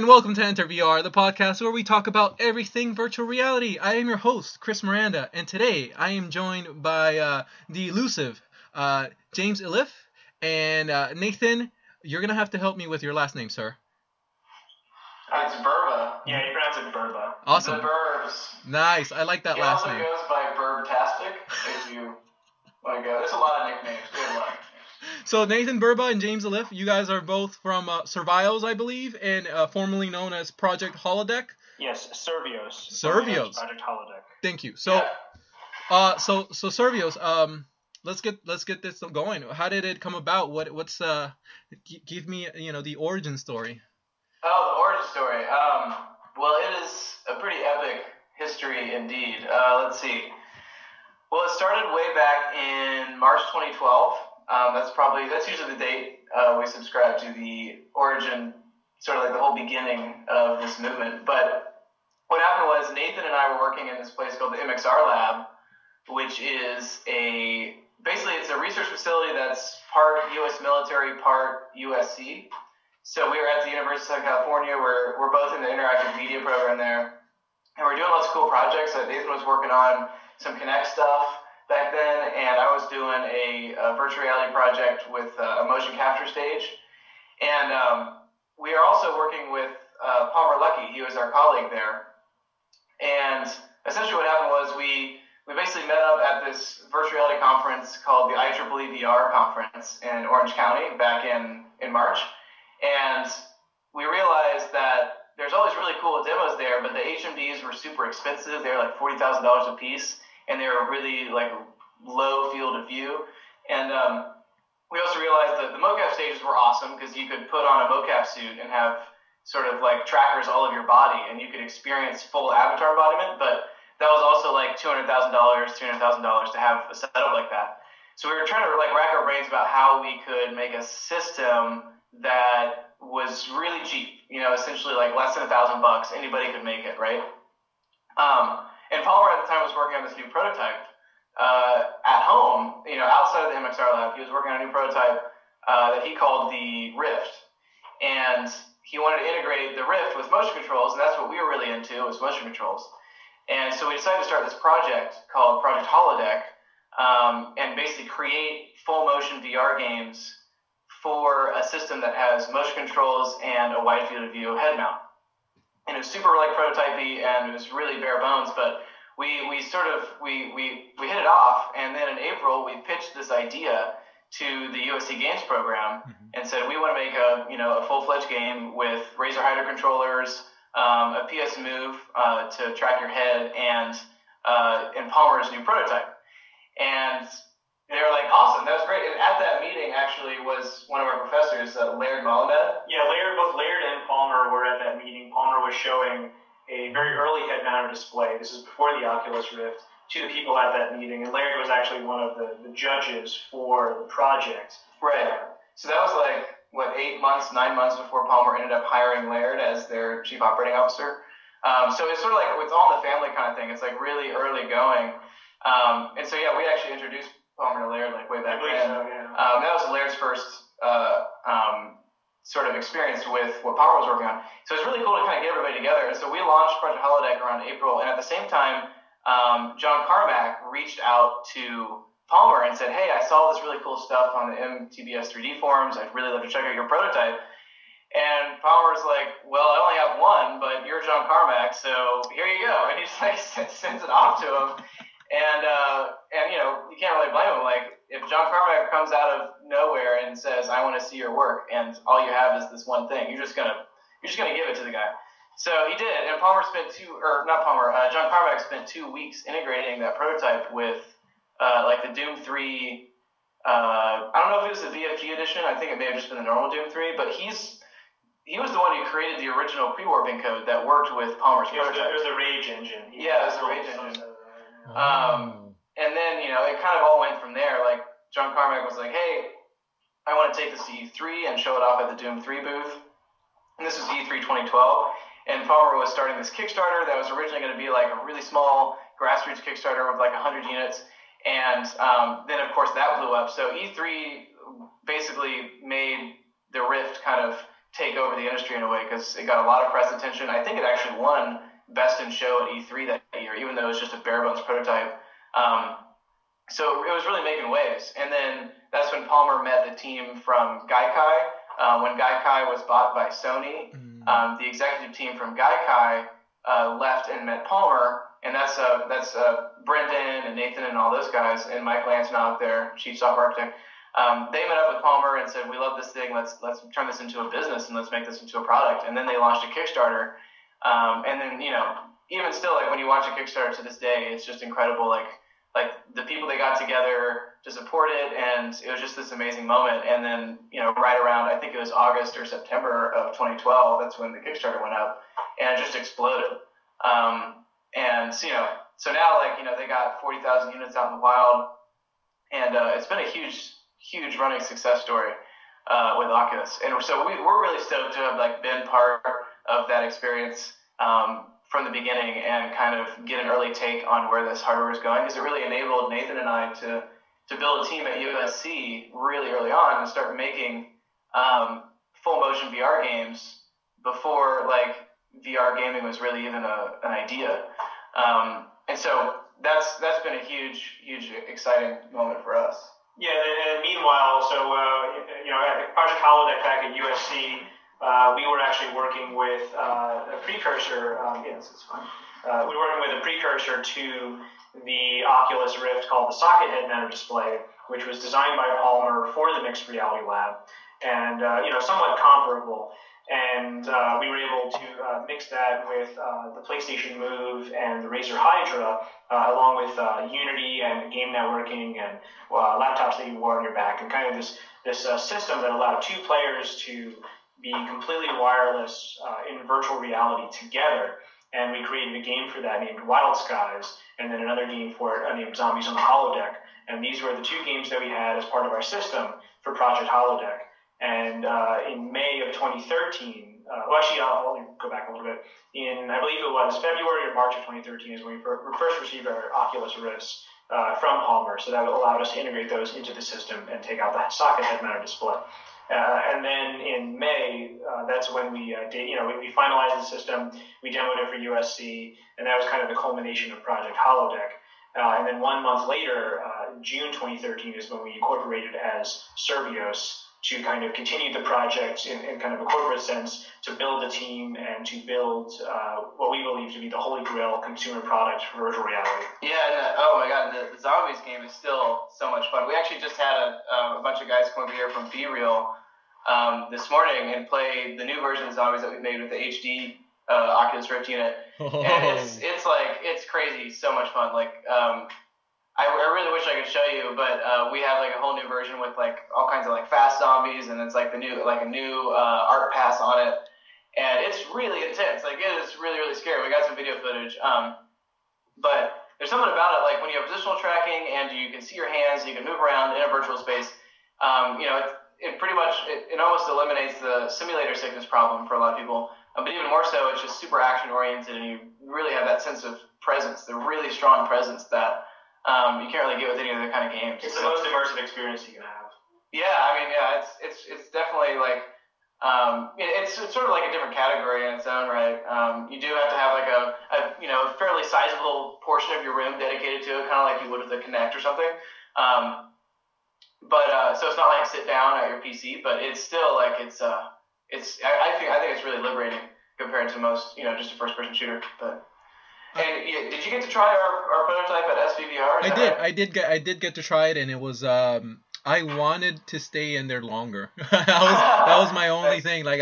and welcome to Enter VR, the podcast where we talk about everything virtual reality. I am your host, Chris Miranda, and today I am joined by the elusive James Iliff and Nathan. You're gonna have to help me with your last name, sir. It's Burba. Yeah, you pronounce it Burba. Awesome. The Burbs. Nice. I like that he last name. He also goes by Burbtastic. If you want to go, there's a lot of nicknames. Good luck. So Nathan Burba and James Iliff, you guys are both from Survios, I believe, and formerly known as Project Holodeck. Yes, Survios. Survios. Project Holodeck. Thank you. So, yeah. So Survios. Let's get this going. How did it come about? What's give me the origin story. Oh, the origin story. Well, it is a pretty epic history indeed. Let's see. Well, it started way back in March 2012. That's usually the date we subscribe to the origin, sort of like the whole beginning of this movement. But what happened was Nathan and I were working in this place called the MXR Lab, which is it's a research facility that's part U.S. military, part USC. So we were at the University of California. We're both in the interactive media program there, and we're doing lots of cool projects. So Nathan was working on some Kinect stuff back then, and I was doing a virtual reality project with a motion capture stage. And we are also working with Palmer Luckey. He was our colleague there. And essentially what happened was we basically met up at this virtual reality conference called the IEEE VR conference in Orange County back in March. And we realized that there's always really cool demos there, but the HMDs were super expensive. They were like $40,000 a piece. And they were really like low field of view. And we also realized that the mocap stages were awesome because you could put on a mocap suit and have sort of like trackers all of your body, and you could experience full avatar embodiment. But that was also like $200,000, $300,000 to have a setup like that. So we were trying to like rack our brains about how we could make a system that was really cheap, essentially like less than $1,000. Anybody could make it, right? And Palmer at the time was working on this new prototype at home, outside of the MXR lab. He was working on a new prototype that he called the Rift. And he wanted to integrate the Rift with motion controls, and that's what we were really into, was motion controls. And so we decided to start this project called Project Holodeck and basically create full motion VR games for a system that has motion controls and a wide field of view head mount. And it was super like prototypey, and it was really bare bones, but we hit it off. And then in April we pitched this idea to the USC Games program and said we want to make a full-fledged game with Razer Hydra controllers, a PS Move to track your head, and Palmer's new prototype. And they were like, awesome, that was great. And at that meeting, actually, was one of our professors, Laird Malinad. Yeah, both Laird and Palmer were at that meeting. Palmer was showing a very early head-mounted display. This is before the Oculus Rift, to the people at that meeting. And Laird was actually one of the judges for the project. Right. So that was like, 9 months before Palmer ended up hiring Laird as their chief operating officer. So it's sort of like, it's all in the family kind of thing. It's like really early going. And so, yeah, we actually introduced Palmer to Laird, like way back then. So, yeah. That was Laird's first sort of experience with what Palmer was working on. So it's really cool to kind of get everybody together. And so we launched Project Holodeck around April, and at the same time, John Carmack reached out to Palmer and said, "Hey, I saw this really cool stuff on the MTBS 3D forums. I'd really love to check out your prototype." And Palmer's like, "Well, I only have one, but you're John Carmack, so here you go." And he just like sends it off to him. And you can't really blame him. Like, if John Carmack comes out of nowhere and says, "I want to see your work," and all you have is this one thing, you're just gonna give it to the guy. So he did. And John Carmack spent 2 weeks integrating that prototype with like the Doom 3. I don't know if it was the VFG edition. I think it may have just been the normal Doom 3. But he was the one who created the original pre-warping code that worked with Palmer's prototype. It was the Rage Engine. Yeah, it was the Rage Engine. And then, it kind of all went from there. Like, John Carmack was like, "Hey, I want to take this to E3 and show it off at the Doom 3 booth." And this was E3 2012. And Palmer was starting this Kickstarter that was originally going to be like a really small grassroots Kickstarter with like 100 units. And then, of course, that blew up. So E3 basically made the Rift kind of take over the industry in a way, because it got a lot of press attention. I think it actually won Best in Show at E3 that year, even though it was just a bare-bones prototype. So it was really making waves. And then that's when Palmer met the team from Gaikai. When Gaikai was bought by Sony, the executive team from Gaikai left and met Palmer. And that's Brendan and Nathan and all those guys, and Mike Lance now up there, chief software architect. They met up with Palmer and said, we love this thing. Let's turn this into a business and let's make this into a product. And then they launched a Kickstarter. And then, you know, even still, like when you watch a Kickstarter to this day, it's just incredible. Like the people they got together to support it. And it was just this amazing moment. And then, you know, right around, I think it was August or September of 2012, that's when the Kickstarter went up and it just exploded. And you know, so now, like, you know, they got 40,000 units out in the wild, and it's been a huge running success story with Oculus. And so we're really stoked to have like been part of that experience from the beginning and kind of get an early take on where this hardware is going, because it really enabled Nathan and I to build a team at USC really early on and start making full motion VR games before like VR gaming was really even an idea. And so that's been a huge exciting moment for us. Yeah, and meanwhile, also, you know, at Project Holodeck back at USC, we were actually working with a precursor. Yes, it's fine. We were working with a precursor to the Oculus Rift called the Socket Head Mounted Display, which was designed by Palmer for the Mixed Reality Lab, and you know, somewhat comparable. And we were able to mix that with the PlayStation Move and the Razer Hydra, along with Unity and game networking and laptops that you wore on your back, and kind of this system that allowed two players to be completely wireless in virtual reality together. And we created a game for that named Wild Skies, and then another game for it named Zombies on the Holodeck. And these were the two games that we had as part of our system for Project Holodeck. And in May of 2013, I'll go back a little bit. In, I believe it was February or March of 2013 is when we first received our Oculus Rifts from Palmer. So that allowed us to integrate those into the system and take out the socket head mounted display. And then in May, that's when we we finalized the system. We demoed it for USC, and that was kind of the culmination of Project Holodeck. And then 1 month later, June 2013 is when we incorporated as Survios, to kind of continue the project in kind of a corporate sense, to build a team and to build what we believe to be the holy grail consumer product for virtual reality. Yeah, and oh my God, the Zombies game is still so much fun. We actually just had a bunch of guys come over here from BeReal this morning and play the new version of Zombies that we made with the HD Oculus Rift unit. Oh. And it's crazy, so much fun. Like, I really wish I could show you, but we have like a whole new version with like all kinds of like fast zombies, and it's like a new art pass on it, and it's really intense. Like, it is really scary. We got some video footage, but there's something about it, like when you have positional tracking and you can see your hands, you can move around in a virtual space. You know, it pretty much it almost eliminates the simulator sickness problem for a lot of people, but even more so, it's just super action oriented, and you really have that sense of presence, the really strong presence that. You can't really get with any other kind of games. It's the most immersive experience you can have. Yeah, I mean, yeah, it's definitely like, it's sort of like a different category in its own right. You do have to have like a fairly sizable portion of your room dedicated to it, kind of like you would with a Kinect or something. But so it's not like sit down at your PC, but it's still like I think it's really liberating compared to most, you know, just a first-person shooter, but. And did you get to try our prototype at SVVR? I did. Right? I did get to try it, and it was I wanted to stay in there longer. that was my only thing. Like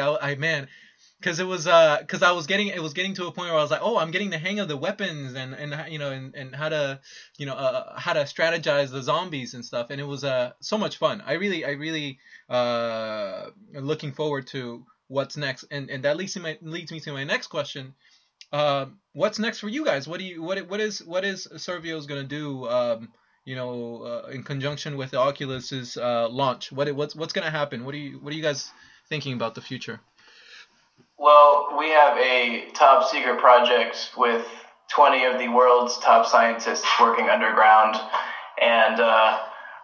because it was because it was getting to a point where I was like, oh, I'm getting the hang of the weapons and you know and how to strategize the zombies and stuff, and it was so much fun. I really looking forward to what's next, and that leads me to my next question. What's next for you guys? What is Survios gonna do? In conjunction with the Oculus's launch, what's gonna happen? What are you guys thinking about the future? Well, we have a top secret project with 20 of the world's top scientists working underground, and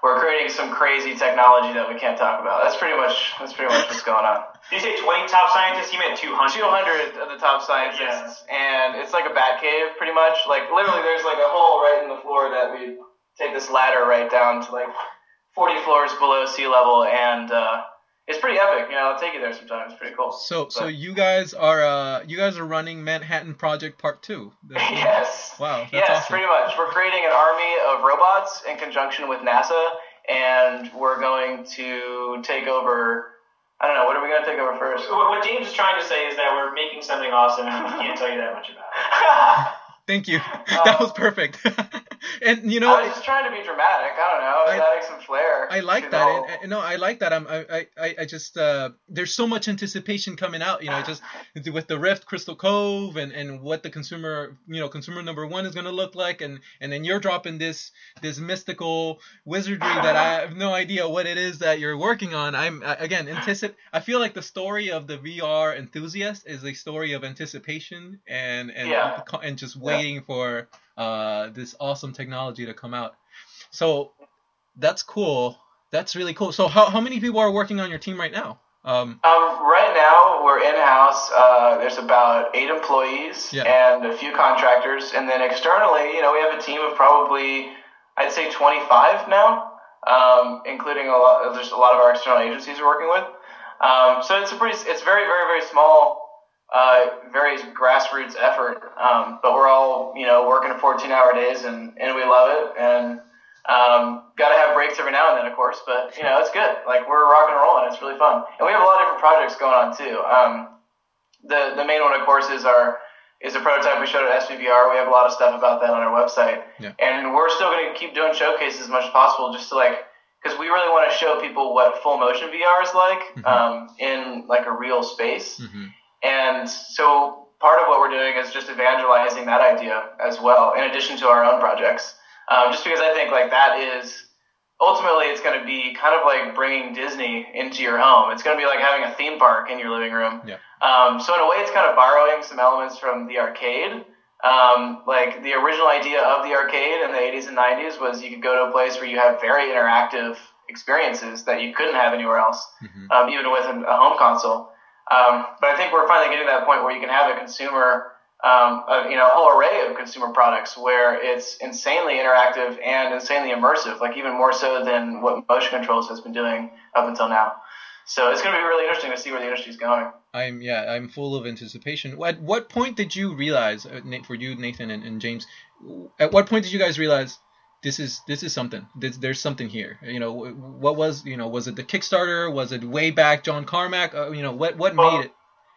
we're creating some crazy technology that we can't talk about. That's pretty much what's going on. Did you say 20 top scientists? You meant 200? 200 of the top scientists. Yeah. And it's like a bat cave, pretty much. Like, literally, there's like a hole right in the floor that we take this ladder right down to like 40 floors below sea level, and it's pretty epic. You know, I'll take you there sometime. It's pretty cool. So you guys are running Manhattan Project Part 2. Yes. Wow. That's awesome. Pretty much. We're creating an army of robots in conjunction with NASA, and we're going to take over. I don't know. What are we going to take over first? What James is trying to say is that we're making something awesome, and we can't tell you that much about it. Thank you. That was perfect. And you know, I was just trying to be dramatic. I don't know. Adding some flair. I like that. I like that. I just there's so much anticipation coming out. You know, just with the Rift, Crystal Cove, and what the consumer number 1 is going to look like, and then you're dropping this mystical wizardry that I have no idea what it is that you're working on. I feel like the story of the VR enthusiast is a story of anticipation and just waiting for this awesome technology to come out. So that's cool. That's really cool. So how many people are working on your team right now? Right now we're in-house. There's about 8 employees and a few contractors. And then externally, you know, we have a team of probably, I'd say 25 now, including a lot of our external agencies we're working with. So it's very, very, very small, very grassroots effort, but we're all, you know, working 14-hour days and we love it, and gotta have breaks every now and then, of course, but you know, it's good. Like, we're rock and rolling. It's really fun, and we have a lot of different projects going on too. The main one, of course, is a prototype we showed at SVVR. We have a lot of stuff about that on our website, and we're still going to keep doing showcases as much as possible, just to like, because we really want to show people what full motion VR is like, in like a real space. And so part of what we're doing is just evangelizing that idea as well, in addition to our own projects. Just because I think like that is ultimately, it's going to be kind of like bringing Disney into your home. It's going to be like having a theme park in your living room. Yeah. So in a way, it's kind of borrowing some elements from the arcade. Like the original idea of the arcade in the 80s and 90s was you could go to a place where you have very interactive experiences that you couldn't have anywhere else, even with a home console. But I think we're finally getting to that point where you can have a consumer, a whole array of consumer products where it's insanely interactive and insanely immersive, like even more so than what motion controls has been doing up until now. So it's going to be really interesting to see where the industry's going. I'm full of anticipation. At what point did you realize, for you, Nathan and James, at what point did you guys realize this is something, there's something here? You know, what was, you know, was it the Kickstarter? Was it way back John Carmack? You know, what made it?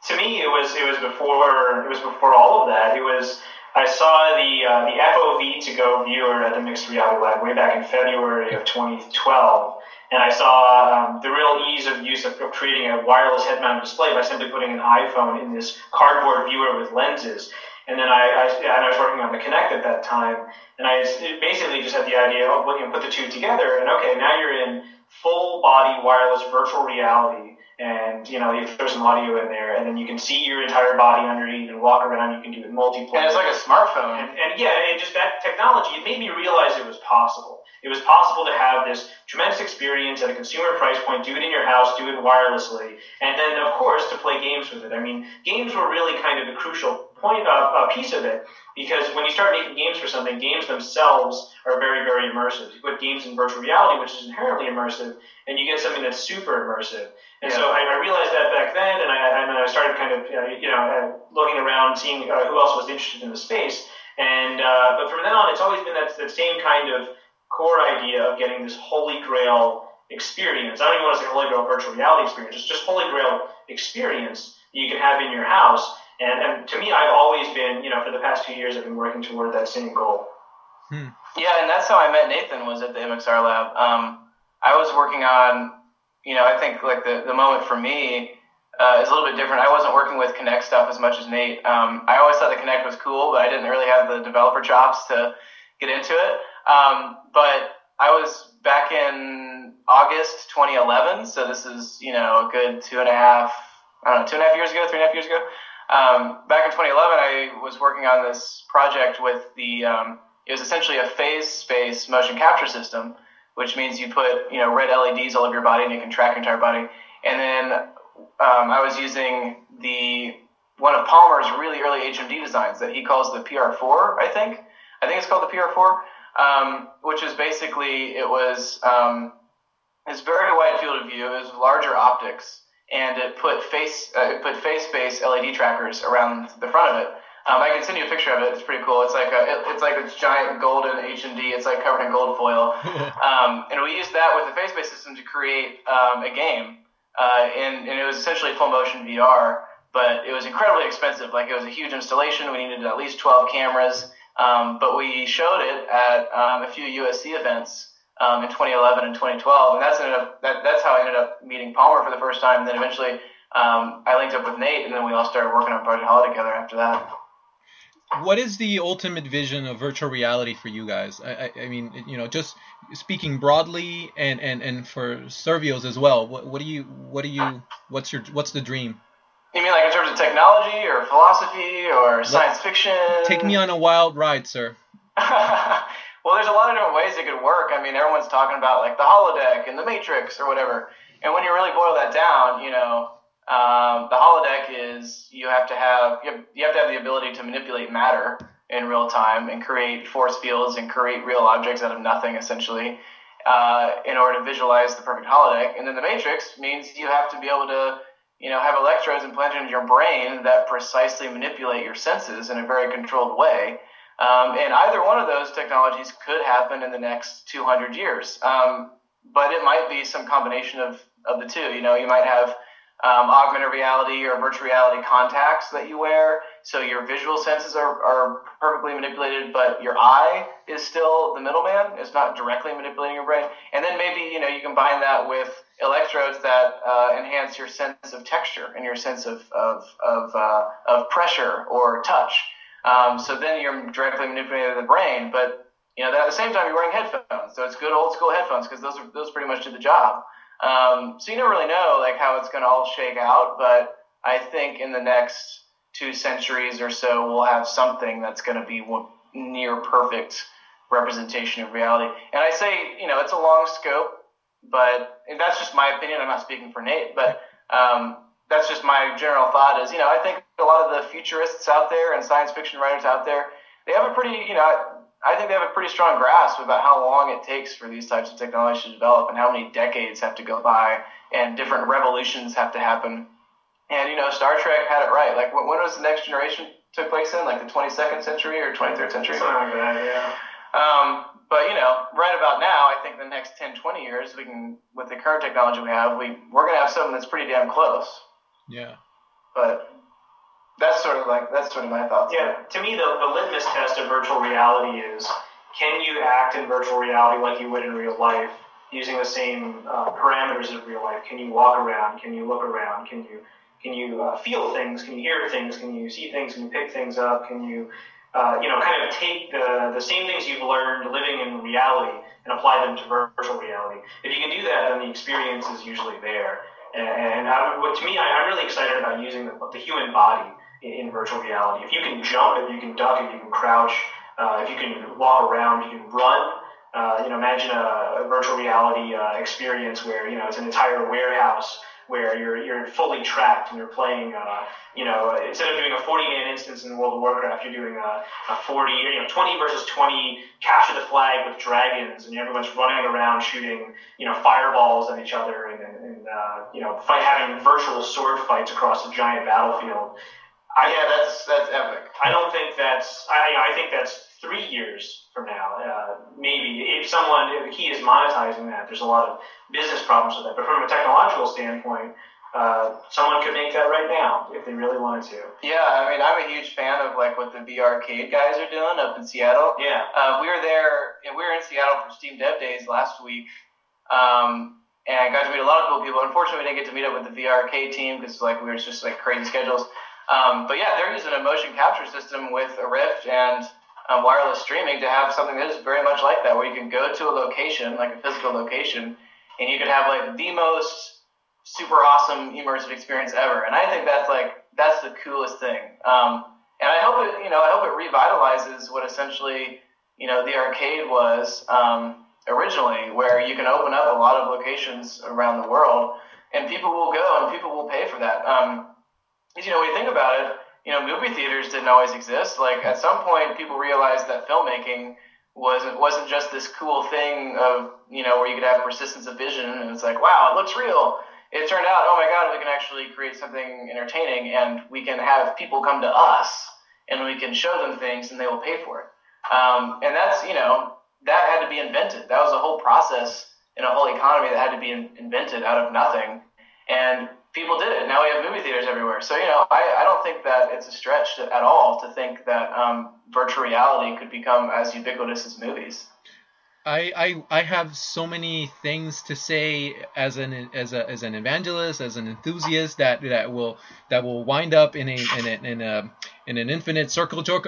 To me, it was before all of that. It was, I saw the FOV to go viewer at the Mixed Reality Lab way back in February of 2012. And I saw the real ease of use of creating a wireless head-mounted display by simply putting an iPhone in this cardboard viewer with lenses. And then I was working on the Kinect at that time, and I basically just had the idea of, well, you know, put the two together, and okay, now you're in full-body wireless virtual reality, and you know, you throw some audio in there, and then you can see your entire body underneath and walk around. You can do it multiplayer. And it's like a smartphone. And just that technology, it made me realize it was possible. It was possible to have this tremendous experience at a consumer price point, do it in your house, do it wirelessly, and then, of course, to play games with it. I mean, games were really kind of the crucial point of a piece of it, because when you start making games for something, games themselves are very, very immersive. You put games in virtual reality, which is inherently immersive, and you get something that's super immersive. And so I realized that back then, and I started kind of, you know, looking around, seeing who else was interested in the space. And but from then on, it's always been that same kind of core idea of getting this holy grail experience. I don't even want to say holy grail virtual reality experience. It's just holy grail experience that you can have in your house. And to me, I've always been, you know, for the past 2 years, I've been working toward that same goal. Yeah, and that's how I met Nathan, was at the MXR Lab. I was working on, you know, I think like the moment for me is a little bit different. I wasn't working with Kinect stuff as much as Nate. I always thought the Kinect was cool, but I didn't really have the developer chops to get into it. But I was back in August 2011, so this is, you know, a good 3.5 years ago. Back in 2011, I was working on this project with it was essentially a phase space motion capture system which means you put, you know, red LEDs all over your body and you can track your entire body. And then I was using one of Palmer's really early HMD designs that he calls the PR4, I think it's called the PR4, which is basically, it was this very wide field of view, it was larger optics, and it put face-based LED trackers around the front of it. I can send you a picture of it. It's pretty cool. It's like a giant golden H&D. It's like covered in gold foil. And we used that with the face-based system to create a game. And it was essentially full motion VR, but it was incredibly expensive. Like, it was a huge installation. We needed at least 12 cameras. But we showed it at a few USC events in 2011 and 2012. And that's how I ended up meeting Palmer for the first time. And then eventually I linked up with Nate, and then we all started working on Project Holodeck together after that. What is the ultimate vision of virtual reality for you guys? I mean, you know, just speaking broadly, and for Survios as well. What's the dream? You mean like in terms of technology or philosophy or science fiction? Take me on a wild ride, sir. Well, there's a lot of different ways it could work. I mean, everyone's talking about like the holodeck and the Matrix or whatever. And when you really boil that down, you know. The holodeck is you have to have the ability to manipulate matter in real time and create force fields and create real objects out of nothing, essentially, in order to visualize the perfect holodeck. And then the Matrix means you have to be able to, you know, have electrodes implanted in your brain that precisely manipulate your senses in a very controlled way. And either one of those technologies could happen in the next 200 years. But it might be some combination of the two. You know, you might have augmented reality or virtual reality contacts that you wear, so your visual senses are perfectly manipulated, but your eye is still the middleman. It's not directly manipulating your brain. And then maybe, you know, you combine that with electrodes that enhance your sense of texture and your sense of pressure or touch. So then you're directly manipulating the brain, but, you know, at the same time you're wearing headphones, so it's good old school headphones because those pretty much do the job. So you never really know like how it's going to all shake out, but I think in the next 2 centuries or so, we'll have something that's going to be near perfect representation of reality. And I say, you know, it's a long scope, but that's just my opinion. I'm not speaking for Nate, but that's just my general thought is, you know, I think a lot of the futurists out there and science fiction writers out there, they have a pretty, you know, I think they have a pretty strong grasp about how long it takes for these types of technologies to develop and how many decades have to go by and different revolutions have to happen. And, you know, Star Trek had it right. Like, when was the Next Generation took place in? Like the 22nd century or 23rd century? Something like that, yeah. But, you know, right about now, I think the next 10, 20 years, we can, with the current technology we have, we're going to have something that's pretty damn close. Yeah. But that's sort of my thoughts. Yeah, to me, the litmus test of virtual reality is, can you act in virtual reality like you would in real life, using the same parameters of real life? Can you walk around? Can you look around? Can you feel things? Can you hear things? Can you see things? Can you pick things up? Can you, you know, kind of take the same things you've learned living in reality and apply them to virtual reality? If you can do that, then the experience is usually there. And I'm really excited about using the human body in virtual reality. If you can jump, if you can duck, if you can crouch, if you can walk around, if you can run, you know, imagine a virtual reality experience where, you know, it's an entire warehouse where you're fully trapped and you're playing, you know, instead of doing a 40-man instance in World of Warcraft, you're doing a 40, you know, 20 versus 20 capture the flag with dragons, and everyone's running around shooting, you know, fireballs at each other and you know, having virtual sword fights across a giant battlefield. That's epic. I don't think that's, I think that's 3 years from now, maybe. If the key is monetizing that, there's a lot of business problems with that. But from a technological standpoint, someone could make that right now if they really wanted to. Yeah, I mean, I'm a huge fan of like what the VRcade guys are doing up in Seattle. Yeah. We were in Seattle for Steam Dev Days last week, and I got to meet a lot of cool people. Unfortunately, we didn't get to meet up with the VRcade team because like we were just like crazy schedules. But yeah, they're using a motion capture system with a Rift and wireless streaming to have something that is very much like that, where you can go to a location, like a physical location, and you can have like the most super awesome immersive experience ever. And I think that's the coolest thing. And I hope it revitalizes what essentially, you know, the arcade was. originally, where you can open up a lot of locations around the world, and people will go and people will pay for that. You know, when you think about it, you know, movie theaters didn't always exist. Like, at some point, people realized that filmmaking wasn't just this cool thing of, you know, where you could have persistence of vision, and it's like, wow, it looks real. It turned out, oh my God, we can actually create something entertaining, and we can have people come to us, and we can show them things, and they will pay for it. And that's, you know, that had to be invented. That was a whole process and a whole economy that had to be invented out of nothing. And people did it. Now we have movie theaters everywhere. So, you know, I don't think that it's a stretch at all to think that virtual reality could become as ubiquitous as movies. I have so many things to say as an evangelist, as an enthusiast, that will wind up in an infinite circle jerk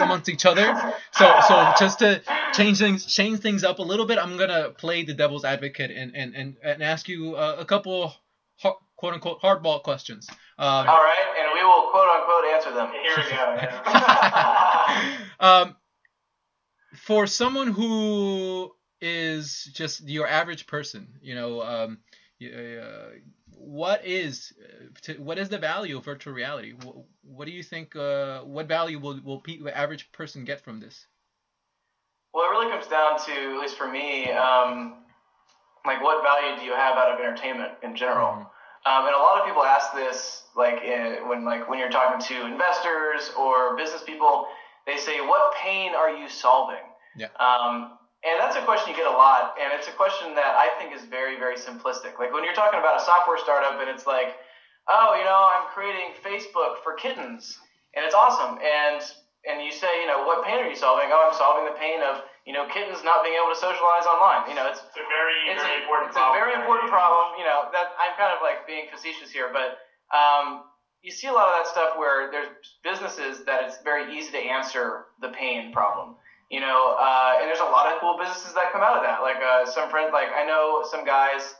amongst each other. So just to change things up a little bit, I'm gonna play the devil's advocate and ask you a couple quote unquote hardball questions. All right, and we will quote unquote answer them. Here we go. For someone who is just your average person, you know, what is the value of virtual reality? What do you think? What value will the average person get from this? Well, it really comes down to, at least for me, like, what value do you have out of entertainment in general? Mm-hmm. And a lot of people ask this, when you're talking to investors or business people. They say, what pain are you solving? Yeah. And that's a question you get a lot, and it's a question that I think is very, very simplistic. Like, when you're talking about a software startup, and it's like, oh, you know, I'm creating Facebook for kittens, and it's awesome. And you say, you know, what pain are you solving? Oh, I'm solving the pain of, you know, kittens not being able to socialize online. You know, it's a very important problem. You know, that I'm kind of like being facetious here, but you see a lot of that stuff where there's businesses that it's very easy to answer the pain problem, you know, and there's a lot of cool businesses that come out of that. Like I know some guys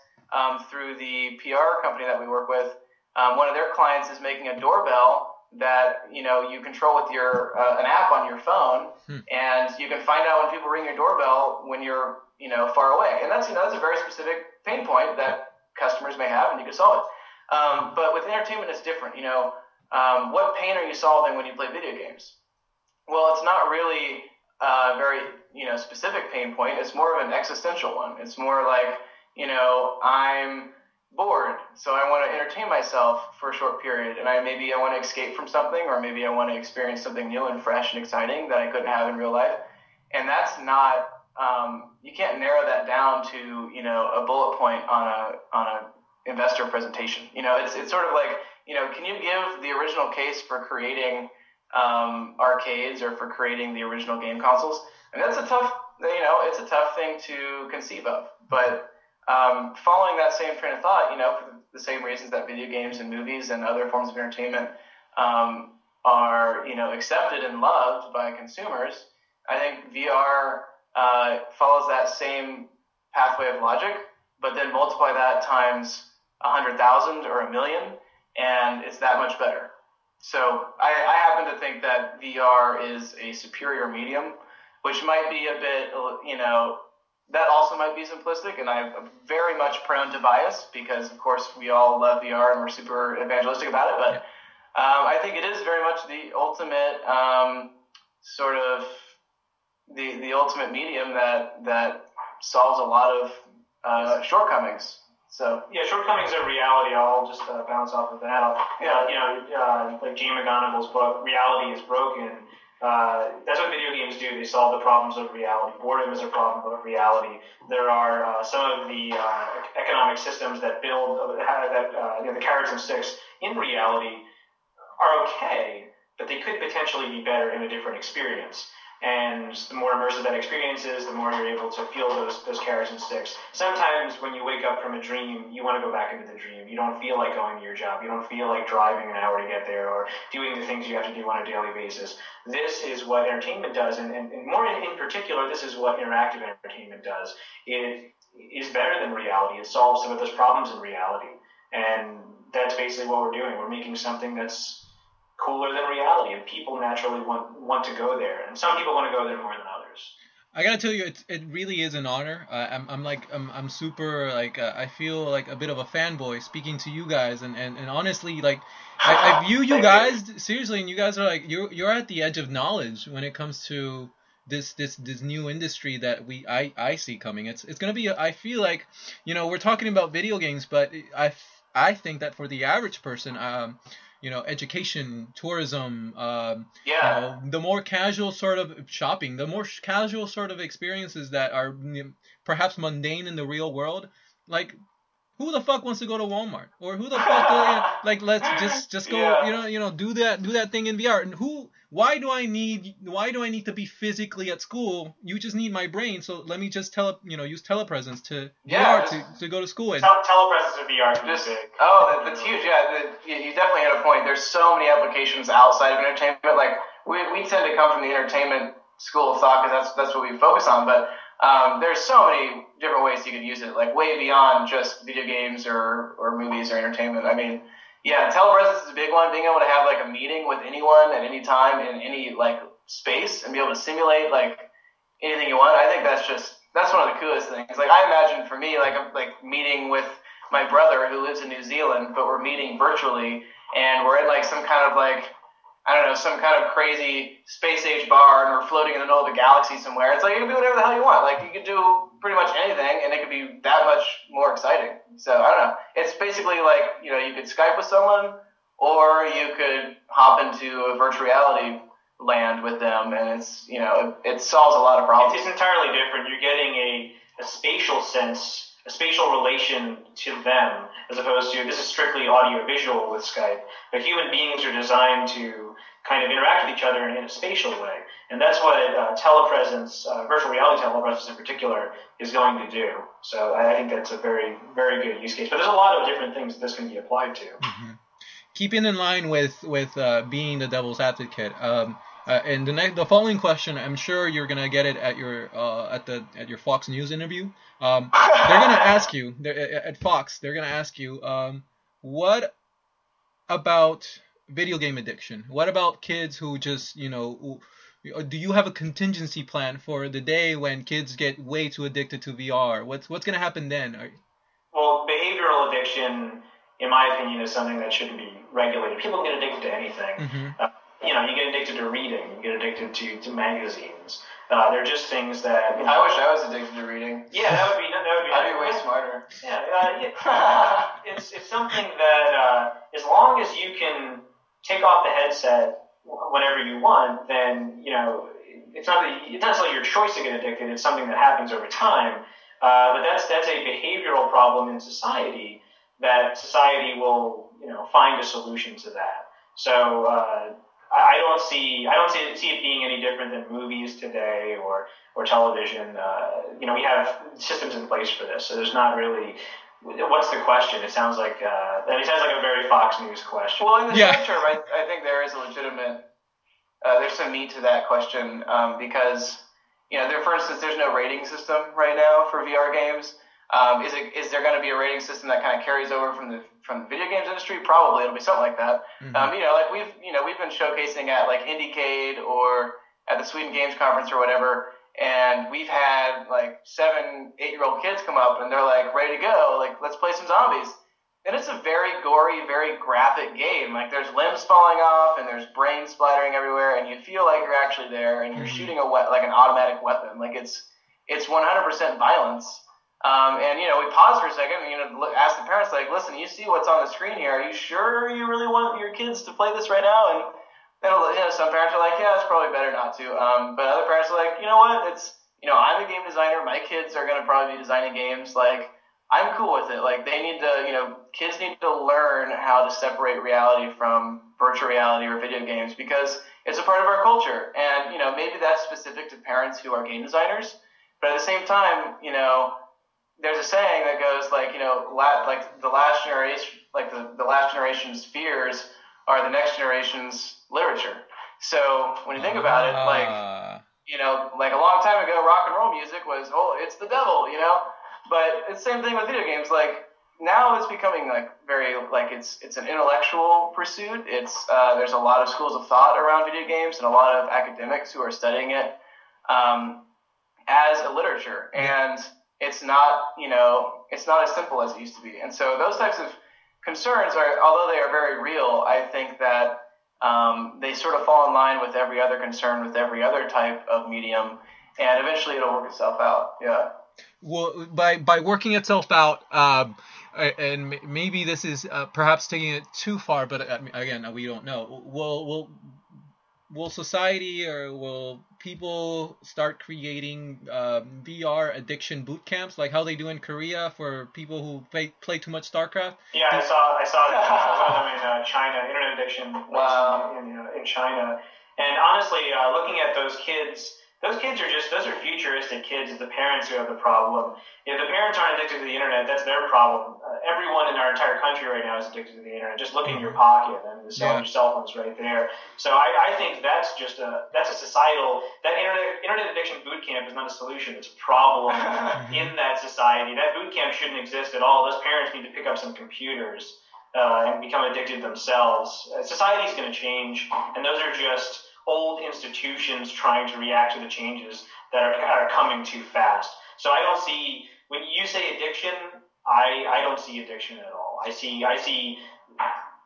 through the PR company that we work with, one of their clients is making a doorbell that, you know, you control with your an app on your phone, and you can find out when people ring your doorbell when you're, you know, far away. And that's, you know, that's a very specific pain point that customers may have, and you can solve it. But with entertainment, it's different. You know, what pain are you solving when you play video games? Well, it's not really a very, you know, specific pain point. It's more of an existential one. It's more like, you know, I'm bored, so I want to entertain myself for a short period, and maybe I want to escape from something, or maybe I want to experience something new and fresh and exciting that I couldn't have in real life. And that's not, you can't narrow that down to, you know, a bullet point on a investor presentation. You know, it's sort of like, you know, can you give the original case for creating arcades or for creating the original game consoles? And that's a tough, you know, it's a tough thing to conceive of. But following that same train of thought, you know, for the same reasons that video games and movies and other forms of entertainment are, you know, accepted and loved by consumers, I think VR follows that same pathway of logic, but then multiply that times 100,000 or 1 million, and it's that much better. So I happen to think that VR is a superior medium, which might be a bit, you know, that also might be simplistic, and I'm very much prone to bias because, of course, we all love VR and we're super evangelistic about it, but I think it is very much the ultimate sort of the ultimate medium that solves a lot of shortcomings. So yeah, shortcomings are reality. I'll just bounce off of that. Like Gene McGonigal's book, Reality is Broken. That's what video games do. They solve the problems of reality. Boredom is a problem of reality. There are some of the economic systems that build the carrots and sticks in reality are okay, but they could potentially be better in a different experience. And the more immersive that experience is, the more you're able to feel those carrots and sticks. Sometimes when you wake up from a dream, you want to go back into the dream. You don't feel like going to your job. You don't feel like driving an hour to get there or doing the things you have to do on a daily basis. This is what entertainment does. And more in particular, this is what interactive entertainment does. It is better than reality. It solves some of those problems in reality. And that's basically what we're doing. We're making something that's cooler than reality, and people naturally want to go there, and some people want to go there more than others. I gotta tell you, it really is an honor. I'm super, like, I feel like a bit of a fanboy speaking to you guys, and honestly, like, I view you guys seriously, and you guys are like, you're at the edge of knowledge when it comes to this new industry that I see coming. It's gonna be, I feel like, you know, we're talking about video games, but I think that for the average person, you know, education, tourism, you know, the more casual sort of shopping, the more casual sort of experiences that are perhaps mundane in the real world. Like, who the fuck wants to go to Walmart? Or who the fuck, like, let's just go, you know, do that thing in VR. And why do I need to be physically at school? You just need my brain. So let me just use telepresence to VR to go to school. Telepresence to VR. That's huge. Yeah, you definitely had a point. There's so many applications outside of entertainment. Like, we tend to come from the entertainment school of thought because that's what we focus on, but. There's so many different ways you could use it, like way beyond just video games or movies or entertainment. I mean, yeah, telepresence is a big one. Being able to have like a meeting with anyone at any time in any like space and be able to simulate like anything you want. I think that's one of the coolest things. Like, I imagine for me, like I'm like meeting with my brother who lives in New Zealand, but we're meeting virtually and we're in like some kind of like, I don't know, some kind of crazy space-age bar and we're floating in the middle of the galaxy somewhere. It's like, you can do whatever the hell you want. Like, you can do pretty much anything, and it could be that much more exciting. So, I don't know. It's basically like, you know, you could Skype with someone, or you could hop into a virtual reality land with them, and it's, you know, it solves a lot of problems. It's entirely different. You're getting a spatial sense, a spatial relation to them, as opposed to, this is strictly audio-visual with Skype. But human beings are designed to kind of interact with each other in a spatial way. And that's what telepresence, virtual reality telepresence in particular, is going to do. So I think that's a very, very good use case. But there's a lot of different things that this can be applied to. Mm-hmm. Keeping in line with being the devil's advocate, and the following question, I'm sure you're gonna get it at your at your Fox News interview. They're gonna ask you at Fox. They're gonna ask you, what about video game addiction? What about kids who just, you know? Do you have a contingency plan for the day when kids get way too addicted to VR? What's gonna happen then? Well, behavioral addiction, in my opinion, is something that shouldn't be regulated. People get addicted to anything. Mm-hmm. You know, you get addicted to reading, you get addicted to magazines. They're just things that... You know, I wish I was addicted to reading. Yeah, that would be... I'd be way smarter. Yeah, it's something that, as long as you can take off the headset whenever you want, then, you know, it's not necessarily your choice to get addicted, it's something that happens over time. But that's a behavioral problem in society that society will, you know, find a solution to that. So... I don't see it being any different than movies today or television. You know, we have systems in place for this, so there's not really. What's the question? It sounds like a very Fox News question. Well, in the short term, I think there is a legitimate. There's some meat to that question because, you know, for instance, there's no rating system right now for VR games. Is there going to be a rating system that kind of carries over from the video games industry? Probably it'll be something like that. Mm-hmm. You know, like we've been showcasing at like IndieCade or at the Sweden Games Conference or whatever, and we've had like 7-8-year-old kids come up and they're like ready to go, like let's play some zombies. And it's a very gory, very graphic game. Like there's limbs falling off and there's brain splattering everywhere, and you feel like you're actually there and you're mm-hmm. shooting like an automatic weapon. Like it's 100% violence. And, you know, we paused for a second and, you know, asked the parents, like, listen, you see what's on the screen here. Are you sure you really want your kids to play this right now? And, you know, some parents are like, yeah, it's probably better not to. But other parents are like, you know what? It's, you know, I'm a game designer. My kids are going to probably be designing games. Like, I'm cool with it. Like, they need to, you know, kids need to learn how to separate reality from virtual reality or video games because it's a part of our culture. And, you know, maybe that's specific to parents who are game designers. But at the same time, you know, there's a saying that goes like, you know, the last generation's fears are the next generation's literature. So when you think about it, like, you know, like a long time ago, rock and roll music was, oh, it's the devil, you know. But it's the same thing with video games. Like now it's becoming like very like it's an intellectual pursuit. It's there's a lot of schools of thought around video games and a lot of academics who are studying it. as a literature, and it's not, you know, it's not as simple as it used to be. And so those types of concerns are, although they are very real, I think that they sort of fall in line with every other concern, with every other type of medium, and eventually it'll work itself out. Yeah. Well, by working itself out, and maybe this is perhaps taking it too far, but again, we don't know. Will society or will people start creating VR addiction boot camps, like how they do in Korea for people who play too much StarCraft? Yeah, I saw them in China, internet addiction. Wow. In China. And honestly, looking at those kids are just, those are futuristic kids. It's the parents who have the problem. If the parents aren't addicted to the internet, that's their problem. Everyone in our entire country right now is addicted to the internet. Just look in your pocket, and the your cell phone's right there. So I think that's just a societal, that internet addiction boot camp is not a solution. It's a problem in that society. That boot camp shouldn't exist at all. Those parents need to pick up some computers and become addicted themselves. Society's going to change, and those are just old institutions trying to react to the changes that are coming too fast. So I don't see, when you say addiction, I don't see addiction at all. I see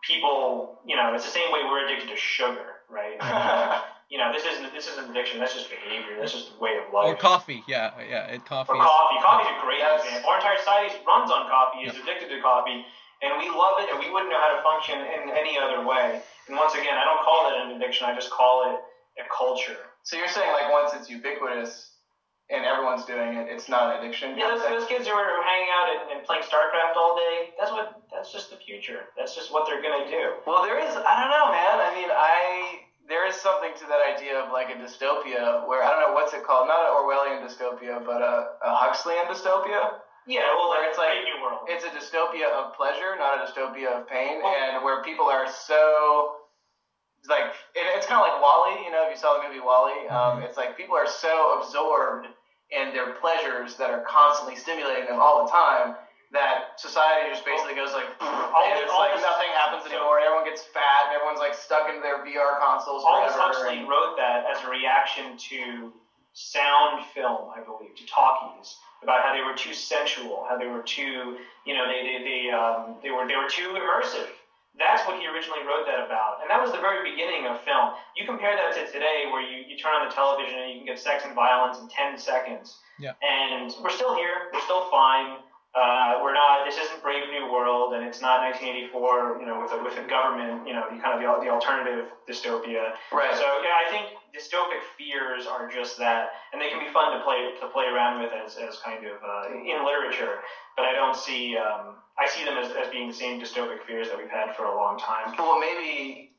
people, it's the same way we're addicted to sugar, right? This isn't addiction. That's just behavior. That's just a way of life. Or coffee, Or coffee. Coffee's a great example. Our entire society runs on coffee, is addicted to coffee, and we love it, and we wouldn't know how to function in any other way. And once again, I don't call it an addiction. I just call it a culture. So you're saying, like, once it's ubiquitous and everyone's doing it, it's not an addiction? Yeah, those kids who are hanging out and playing StarCraft all day, that's just the future. That's just what they're going to do. Well, there is, I don't know, man. I mean, there is something to that idea of, like, a dystopia where, I don't know what's it called, not an Orwellian dystopia, but a Huxleyan dystopia. Yeah, well, where it's like, Brave New World. It's a dystopia of pleasure, not a dystopia of pain, and where people are so, like, it's kind of like WALL-E, if you saw the movie WALL-E, it's like people are so absorbed in their pleasures that are constantly stimulating them all the time that society just basically goes like, and it's like nothing happens anymore, and everyone gets fat, and everyone's like stuck into their VR consoles forever. Aldous Huxley wrote that as a reaction to sound film, I believe, to talkies, about how they were too sensual, how they were too, they were too immersive. That's what he originally wrote that about, and that was the very beginning of film. You compare that to today, where you turn on the television and you can get sex and violence in 10 seconds. Yeah. And we're still here. We're still fine. We're not. This isn't Brave New World, and it's not 1984. With a government. Kind of the alternative dystopia. Right. So I think dystopic fears are just that, and they can be fun to play around with as kind of in literature. But I don't see I see them as being the same dystopic fears that we've had for a long time. Well, maybe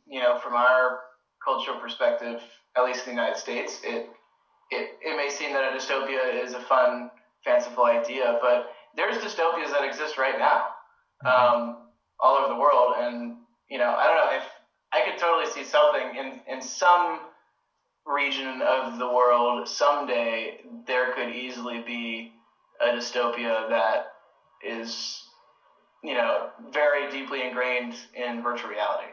from our cultural perspective, at least in the United States, it may seem that a dystopia is a fun, fanciful idea, but there's dystopias that exist right now, all over the world, and I don't know if I could totally see something in some region of the world someday. There could easily be a dystopia that is very deeply ingrained in virtual reality,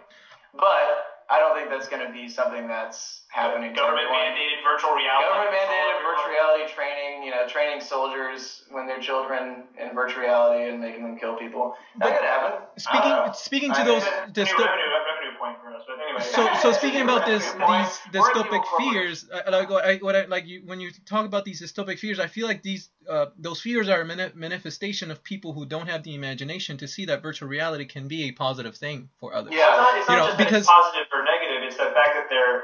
but I don't think that's going to be something that's happening. Government mandated virtual reality. Government mandated virtual reality training, training soldiers when they're children in virtual reality and making them kill people. That could happen. Speaking to those revenue point for us, but anyway. So speaking about these dystopic fears, when you talk about these dystopic fears, I feel like those fears are a manifestation of people who don't have the imagination to see that virtual reality can be a positive thing for others. Yeah, it's not just positive or negative. It's the fact that they're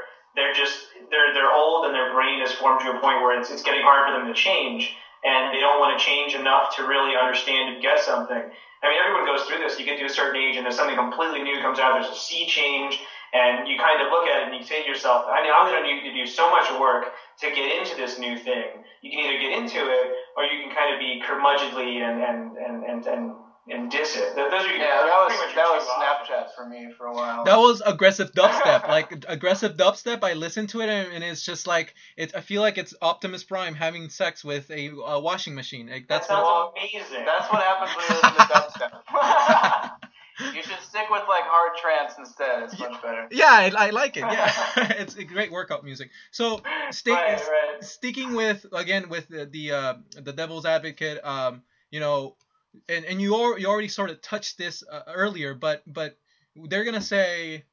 old and their brain is formed to a point where it's getting hard for them to change, and they don't want to change enough to really understand and get something. I mean, everyone goes through this. You get to a certain age, and there's something completely new comes out. There's a sea change, and you kind of look at it and you say to yourself, I'm going to need to do so much work to get into this new thing. You can either get into it, or you can kind of be curmudgeonly and diss it. Those are that was Snapchat for me for a while. That was aggressive dubstep. I listened to it, and it's just like I feel like it's Optimus Prime having sex with a washing machine. That's amazing. That's what happens when you listen to dubstep. You should stick with like hard trance instead. It's much better. Yeah, I like it. Yeah, it's great workout music. So sticking with the devil's advocate, you know, and you already sort of touched this earlier, but they're gonna say,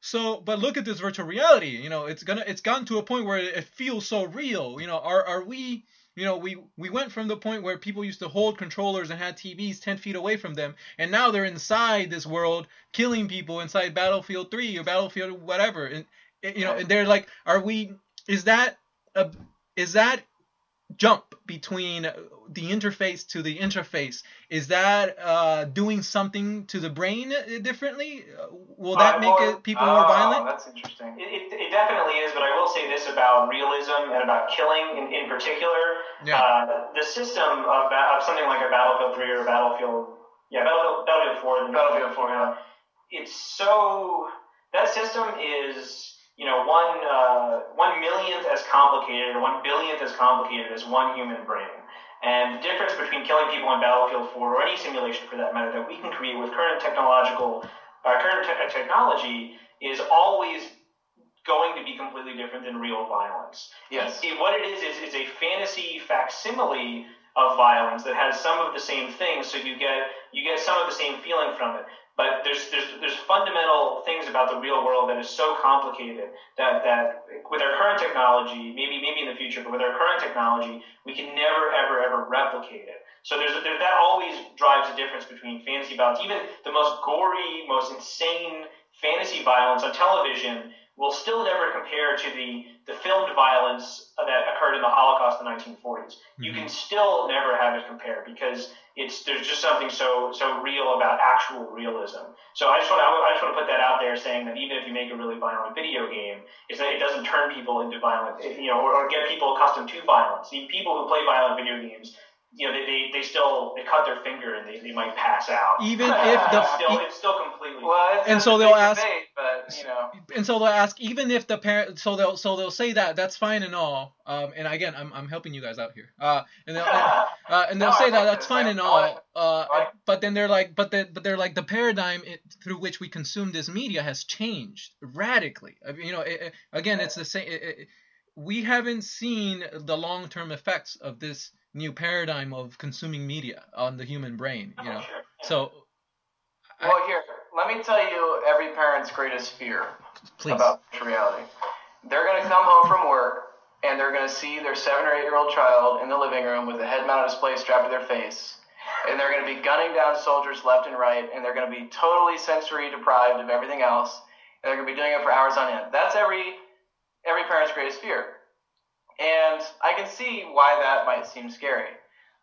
so but look at this virtual reality. You know, it's gotten to a point where it feels so real. You know, are we? You know, we went from the point where people used to hold controllers and had TVs 10 feet away from them, and now they're inside this world, killing people inside Battlefield 3 or Battlefield whatever. And you know, and they're like, are we? Is that jump between the interface to the interface? Is that doing something to the brain differently? Will that make people more violent? That's interesting. It definitely is, but I will say this about realism and about killing in particular. Yeah. The system of something like a Battlefield 3 or Battlefield 4. Yeah. It's so that system is, you know, one millionth as complicated or 1 billionth as complicated as one human brain. And the difference between killing people in Battlefield 4 or any simulation for that matter that we can create with current technology is always going to be completely different than real violence. Yes. What it is a fantasy facsimile of violence that has some of the same things, so you get some of the same feeling from it. But there's fundamental things about the real world that is so complicated that with our current technology, maybe in the future, but with our current technology, we can never ever replicate it. So there's that always drives a difference between fantasy violence. Even the most gory, most insane fantasy violence on television will still never compare to the filmed violence that occurred in the Holocaust in the 1940s. Mm-hmm. You can still never have it compared because there's just something so real about actual realism. So I just want to put that out there, saying that even if you make a really violent video game, it's that it doesn't turn people into violent, you know, or get people accustomed to violence. The people who play violent video games, you know, they cut their finger and they might pass out. Even if it's still completely. Well, and so they'll ask, debate, but you know. And so they'll ask, even if the parent, so they'll say that that's fine and all. And again, I'm helping you guys out here. And they'll say that that's fine and all. But then they're like, but they're like the paradigm through which we consume this media has changed radically. I mean, you know, it's the same. We haven't seen the long-term effects of this new paradigm of consuming media on the human brain, you know. Sure. Yeah. So here, let me tell you every parent's greatest fear about virtual reality. They're going to come home from work and they're going to see their 7 or 8 year old child in the living room with a head mounted display strapped to their face, and they're going to be gunning down soldiers left and right, and they're going to be totally sensory deprived of everything else, and they're going to be doing it for hours on end. That's every parent's greatest fear. And I can see why that might seem scary.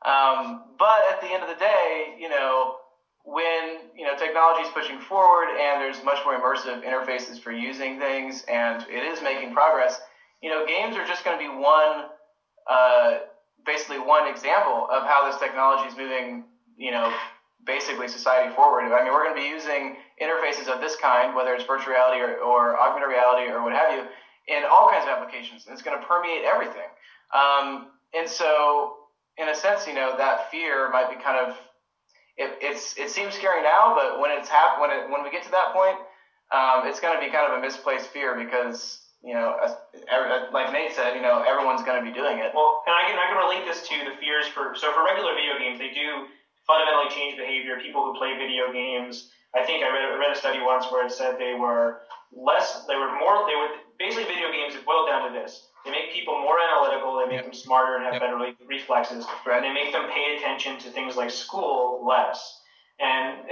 But at the end of the day, you know, when, you know, technology is pushing forward and there's much more immersive interfaces for using things and it is making progress, you know, games are just going to be one example of how this technology is moving, you know, basically society forward. I mean, we're going to be using interfaces of this kind, whether it's virtual reality or augmented reality or what have you, in all kinds of applications, and it's going to permeate everything. And so, in a sense, you know, that fear might be kind of it seems scary now, but when we get to that point, it's going to be kind of a misplaced fear because, you know, like Nate said, you know, everyone's going to be doing it. Well, and I can relate this to the fears for regular video games. They do fundamentally change behavior. People who play video games, I think I read a study once where it said basically, video games have boiled down to this. They make people more analytical, they make them smarter and have better reflexes, and they make them pay attention to things like school less. And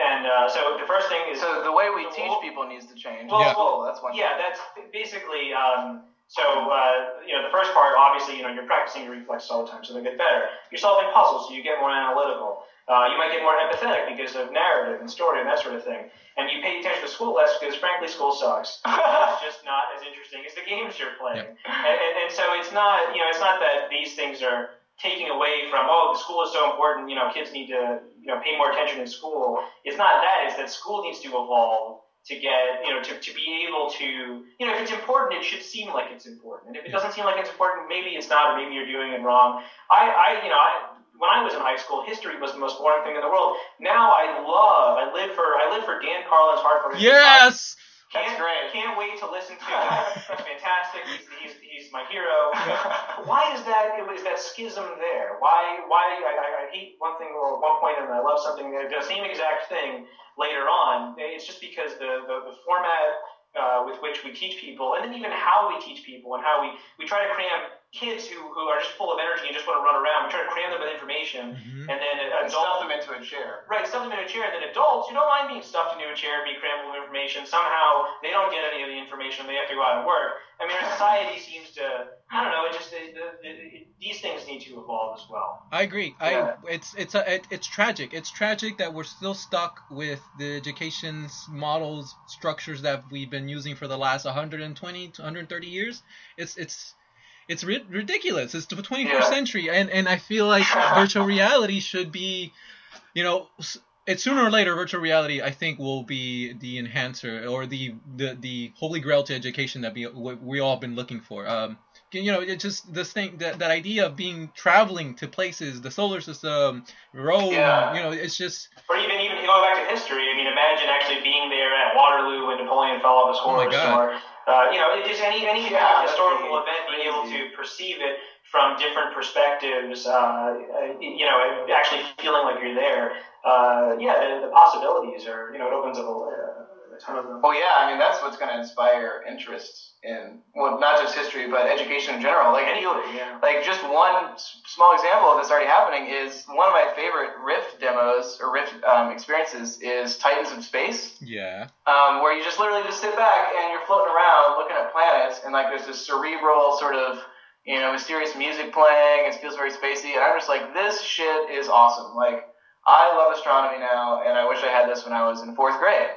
so the first thing is... So the way we teach people needs to change. Well, that's one thing. Yeah, that's basically... you know, the first part, obviously, you know, you're practicing your reflexes all the time, so they get better. You're solving puzzles, so you get more analytical. You might get more empathetic because of narrative and story and that sort of thing. And you pay attention to school less because, frankly, school sucks. It's just not as interesting as the games you're playing. Yeah. And so it's not, you know, it's not that these things are taking away from, the school is so important, you know, kids need to, you know, pay more attention in school. It's not that. It's that school needs to evolve to get, you know, to be able to, you know, if it's important, it should seem like it's important. And if it doesn't seem like it's important, maybe it's not, or maybe you're doing it wrong. I, you know, I, when I was in high school, history was the most boring thing in the world. Now I live for Dan Carlin's Hartford. Yes! That's great. Can't wait to listen to him. That's fantastic. He's my hero. Why is that schism there? Why I hate one thing or one point and I love something, the same exact thing later on. It's just because the format with which we teach people, and then even how we teach people and how we try to cram kids who are just full of energy and just want to run around, we try to cram them with information, and then stuff them into a chair. Right, stuff them in a chair, and then adults who don't mind being stuffed into a chair and being crammed with information, somehow they don't get any of the information, they have to go out and work. I mean, our society seems to, I don't know, it just these things need to evolve as well. I agree. Yeah. It's tragic. It's tragic that we're still stuck with the education models, structures that we've been using for the last 120 to 130 years. It's ridiculous. It's the 21st century, and I feel like virtual reality should be, sooner or later, virtual reality I think will be the enhancer or the holy grail to education that we all have been looking for. It's just this thing, that idea of traveling to places, the solar system, Rome, it's just... Or even going back to history, I mean, imagine actually being there at Waterloo when Napoleon fell off his horse. Oh my God. Just any historical event, being able to perceive it from different perspectives, actually feeling like you're there. The possibilities are, it opens up a ton of them. Well, yeah, I mean, that's what's going to inspire interest in, well, not just history, but education in general. Like, just one small example of this already happening is one of my favorite Rift demos or Rift experiences is Titans of Space. Yeah. Where you just literally sit back and you're floating around looking at planets, and like there's this cerebral sort of mysterious music playing. It feels very spacey, and I'm just like, this shit is awesome. Like, I love astronomy now, and I wish I had this when I was in fourth grade.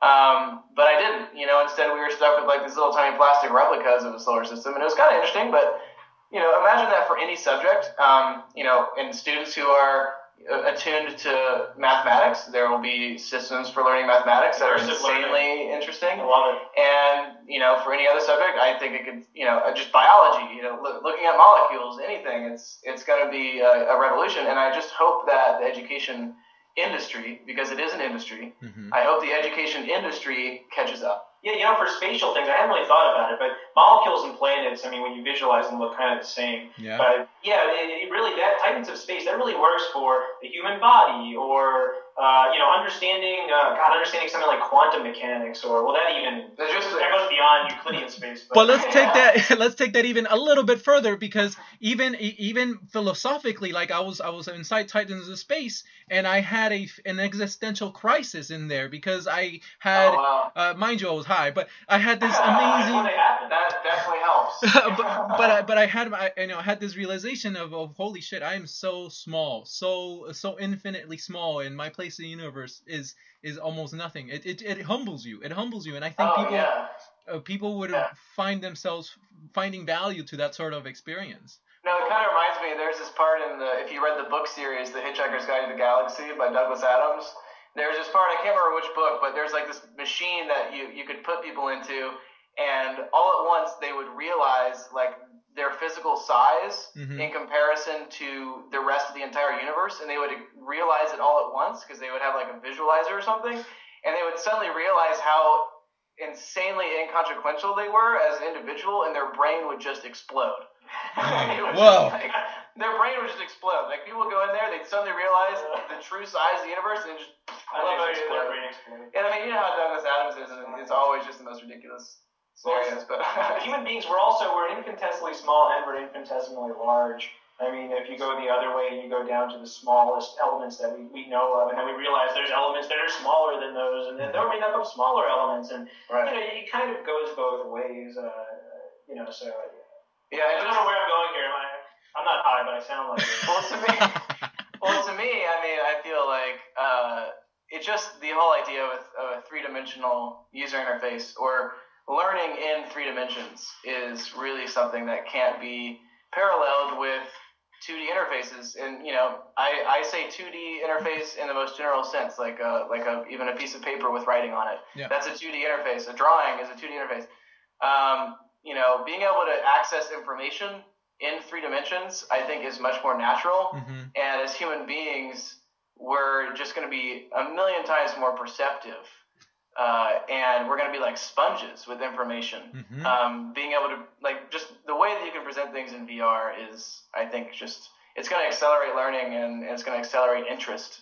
But I didn't, instead we were stuck with like these little tiny plastic replicas of the solar system, and it was kind of interesting, but, imagine that for any subject, and students who are attuned to mathematics, there will be systems for learning mathematics that are insanely interesting. I love it. And, for any other subject, I think it could, just biology, looking at molecules, anything, it's going to be a revolution, and I just hope that the education industry, because it is an industry, I hope the education industry catches up. Yeah, for spatial things, I haven't really thought about it, but molecules and planets, I mean, when you visualize them, look kind of the same. Yeah. But it really, that Titans of Space, that really works for the human body, or understanding something like quantum mechanics, or that goes beyond Euclidean space. But let's take that even a little bit further, because even philosophically, like I was inside Titans of Space, and I had an existential crisis in there, because I had, mind you, I was high, but I had this amazing. That definitely helps. but I had had this realization of holy shit, I am so small, so infinitely small, and my place in the universe is almost nothing. It humbles you. It humbles you, and I think people would find themselves finding value to that sort of experience. No, it kind of reminds me. There's this part if you read the book series, The Hitchhiker's Guide to the Galaxy by Douglas Adams. There's this part, I can't remember which book, but there's like this machine that you could put people into, and all at once they would realize like their physical size in comparison to the rest of the entire universe, and they would realize it all at once because they would have like a visualizer or something, and they would suddenly realize how insanely inconsequential they were as an individual, and their brain would just explode. Whoa. Their brain would just explode. Like, people would go in there, they'd suddenly realize the true size of the universe, and just their brain explode. And I mean, how Douglas Adams is, and it's always just the most ridiculous. But human beings, we're infinitesimally small and we're infinitesimally large. I mean, if you go the other way, you go down to the smallest elements that we know of, and then we realize there's elements that are smaller than those, and then they're made up of smaller elements, and it kind of goes both ways. I don't know where I'm going here. I'm not high, but I sound like it. Well, to me, I mean, I feel like it's just the whole idea of a three-dimensional user interface, or learning in three dimensions is really something that can't be paralleled with 2D interfaces. And, I say 2D interface in the most general sense, even a piece of paper with writing on it. Yeah. That's a 2D interface. A drawing is a 2D interface. Being able to access information in three dimensions, I think is much more natural. Mm-hmm. And as human beings, we're just going to be a million times more perceptive. And we're going to be like sponges with information. Mm-hmm. Being able to, like, just the way that you can present things in VR is, I think, just, it's going to accelerate learning and it's going to accelerate interest.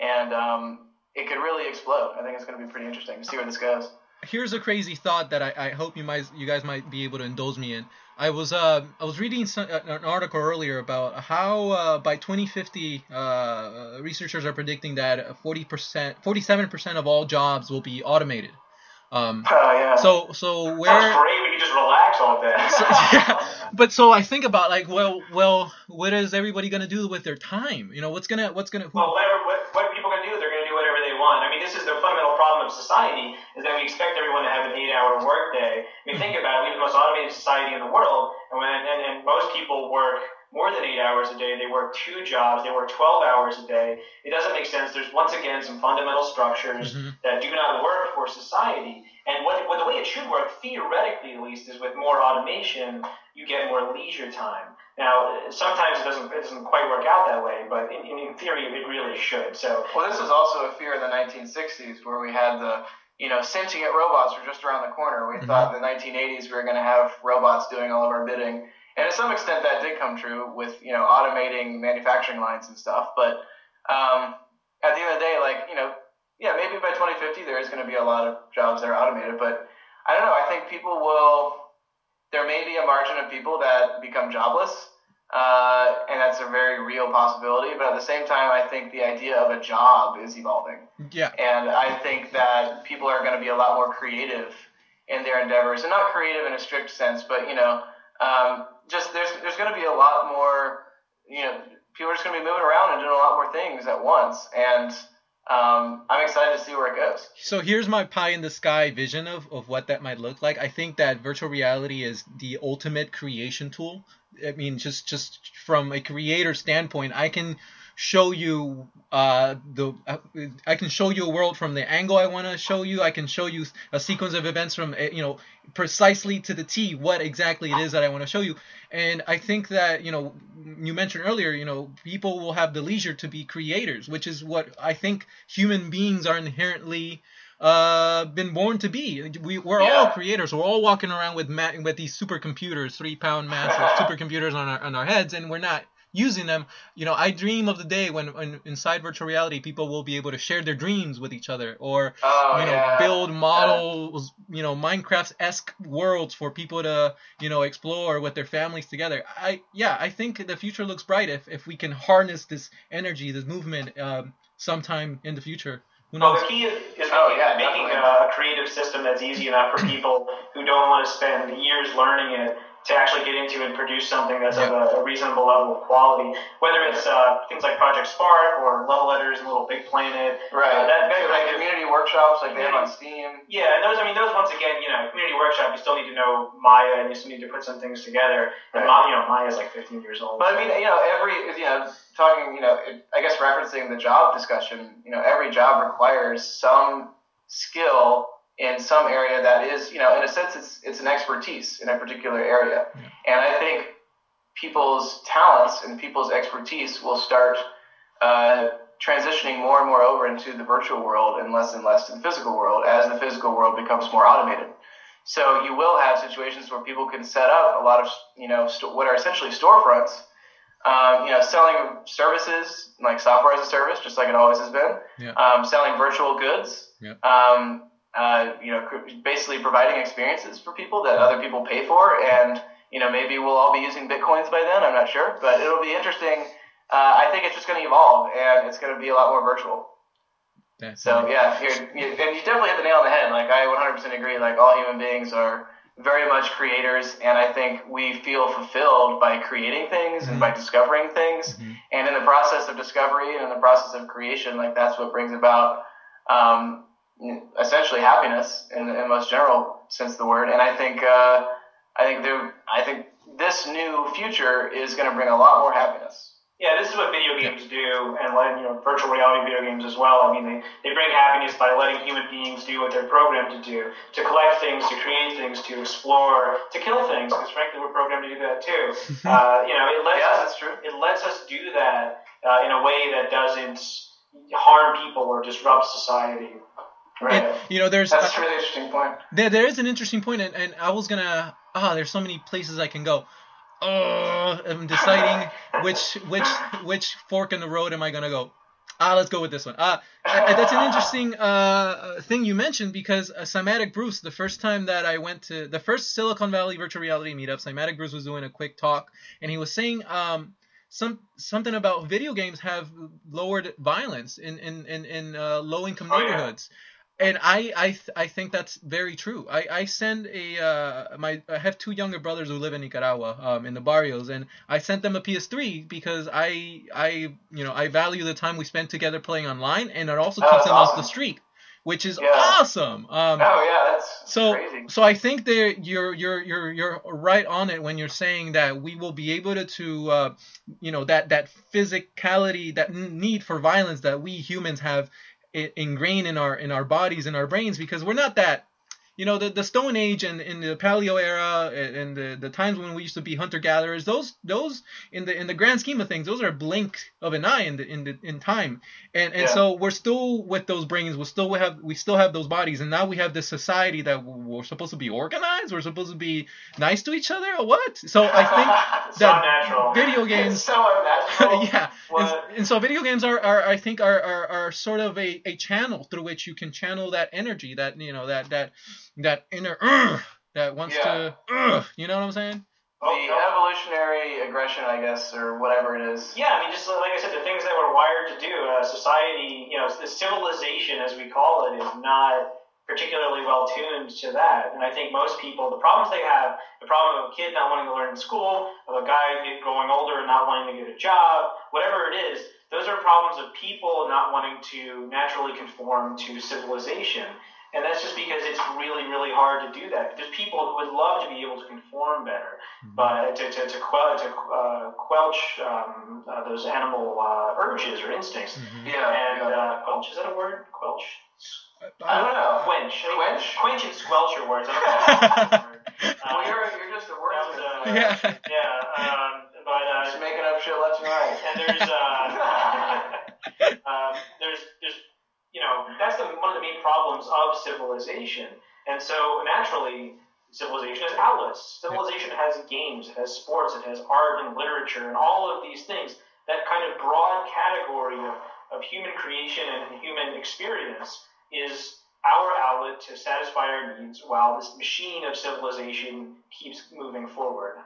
And it could really explode. I think it's going to be pretty interesting to see where this goes. Here's a crazy thought that I hope you guys might be able to indulge me in. I was reading an article earlier about how by 2050 researchers are predicting that 47% of all jobs will be automated. Yeah. So where? That's great. We can just relax all day. So I think about, like, well, what is everybody gonna do with their time? You know, what's gonna? Well, what are people gonna do? They're gonna do whatever they want. I mean, this is the fundamental problem of society, is that we expect everyone to have an 8-hour workday. I mean, think about it. We have the most automated society in the world, and most people work more than 8 hours a day. They work two jobs. They work 12 hours a day. It doesn't make sense. There's, once again, some fundamental structures mm-hmm. that do not work for society. And the way it should work, theoretically at least, is with more automation, you get more leisure time. Now, sometimes it doesn't quite work out that way, but in theory, it really should. So, well, this was also a fear in the 1960s, where we had the, you know, sentient robots were just around the corner. We mm-hmm. thought in the 1980s we were going to have robots doing all of our bidding. And to some extent that did come true with, you know, automating manufacturing lines and stuff. But at the end of the day, like, you know, yeah, maybe by 2050 there is going to be a lot of jobs that are automated. But I don't know. I think people will – there may be a margin of people that become jobless, and that's a very real possibility. But at the same time, I think the idea of a job is evolving. Yeah. And I think that people are going to be a lot more creative in their endeavors. And not creative in a strict sense, but, you know, just there's going to be a lot more, you know, people are just going to be moving around and doing a lot more things at once, and I'm excited to see where it goes. So here's my pie in the sky vision of what that might look like. I think that virtual reality is the ultimate creation tool. I mean, just from a creator standpoint, I can show you I can show you a world from the angle I want to show you. I can show you a sequence of events from, you know, precisely to the T what exactly it is that I want to show you. And I think that, you know, you mentioned earlier, you know, people will have the leisure to be creators, which is what I think human beings are inherently been born to be. We're yeah. all creators. We're all walking around with these supercomputers, 3-pound massive supercomputers on our heads, and we're not using them. You know, I dream of the day when inside virtual reality people will be able to share their dreams with each other, or build models, you know, Minecraft-esque worlds for people to, you know, explore with their families together. I think the future looks bright if we can harness this energy, this movement, sometime in the future. Well, the key is making a creative system that's easy enough for people who don't want to spend years learning it to actually get into and produce something that's of a reasonable level of quality, whether it's things like Project Spark or Love Letters and Little Big Planet. Right. Like community workshops like they have on Steam. Yeah, and those once again, you know, community workshop, you still need to know Maya and you still need to put some things together. Right. And Maya's like 15 years old. But I mean, you know, I guess referencing the job discussion, you know, every job requires some skill in some area that is, you know, in a sense, it's an expertise in a particular area. And I think people's talents and people's expertise will start transitioning more and more over into the virtual world and less to the physical world as the physical world becomes more automated. So you will have situations where people can set up a lot of, you know, what are essentially storefronts, you know, selling services like software as a service, just like it always has been, selling virtual goods, you know, basically providing experiences for people that other people pay for. And, you know, maybe we'll all be using Bitcoins by then. I'm not sure, but it'll be interesting. I think it's just going to evolve and it's going to be a lot more virtual. Definitely. So yeah, you definitely hit the nail on the head. Like I 100% agree. Like all human beings are very much creators. And I think we feel fulfilled by creating things mm-hmm. and by discovering things. Mm-hmm. And in the process of discovery and in the process of creation, like that's what brings about, essentially happiness in the most general sense of the word. And I think this new future is going to bring a lot more happiness. Yeah, this is what video games do, and virtual reality video games as well. I mean, they bring happiness by letting human beings do what they're programmed to do, to collect things, to create things, to explore, to kill things, because frankly, we're programmed to do that too. It lets us do that in a way that doesn't harm people or disrupt society. Right. And, that's a really interesting point. There is an interesting point, and I was going to – there's so many places I can go. I'm deciding which fork in the road am I going to go. Let's go with this one. That's an interesting thing you mentioned, because Cymatic Bruce, the first time that I went to the first Silicon Valley virtual reality meetup, Cymatic Bruce was doing a quick talk, and he was saying something about video games have lowered violence in low-income neighborhoods. And I think that's very true. I send I have two younger brothers who live in Nicaragua, in the barrios, and I sent them a PS3 because I value the time we spend together playing online, and it also keeps them off the street, which is awesome. That's crazy. So I think that you're right on it when you're saying that we will be able to that physicality, that need for violence that we humans have ingrained in our bodies and our brains, because we're not that the Stone Age and in the Paleo era and the times when we used to be hunter gatherers, those in the grand scheme of things, those are a blink of an eye in time, and so we're still with those brains, we still have those bodies, and now we have this society that we're supposed to be organized, we're supposed to be nice to each other, or what? So I think that video games it's so unnatural. Yeah. And so video games are sort of a channel through which you can channel that energy, that that inner that wants to, you know what I'm saying? The evolutionary aggression, I guess, or whatever it is. Yeah, I mean, just like I said, the things that we're wired to do, society, the civilization, as we call it, is not particularly well tuned to that. And I think most people, the problems they have, the problem of a kid not wanting to learn in school, of a guy growing older and not wanting to get a job, whatever it is, those are problems of people not wanting to naturally conform to civilization. And that's just because it's really, really hard to do that. There's people who would love to be able to conform better, but to quelch those animal urges or instincts. Mm-hmm. Yeah. And quelch, is that a word? Quelch? I don't know. Quench. Quench and squelch are words. Well, you're just a wordsmith. Just making up shit left and right. And there's that's one of the main problems of civilization. And so, naturally, civilization has outlets. Civilization has games, it has sports, it has art and literature, and all of these things. That kind of broad category of human creation and human experience is our outlet to satisfy our needs while this machine of civilization keeps moving forward.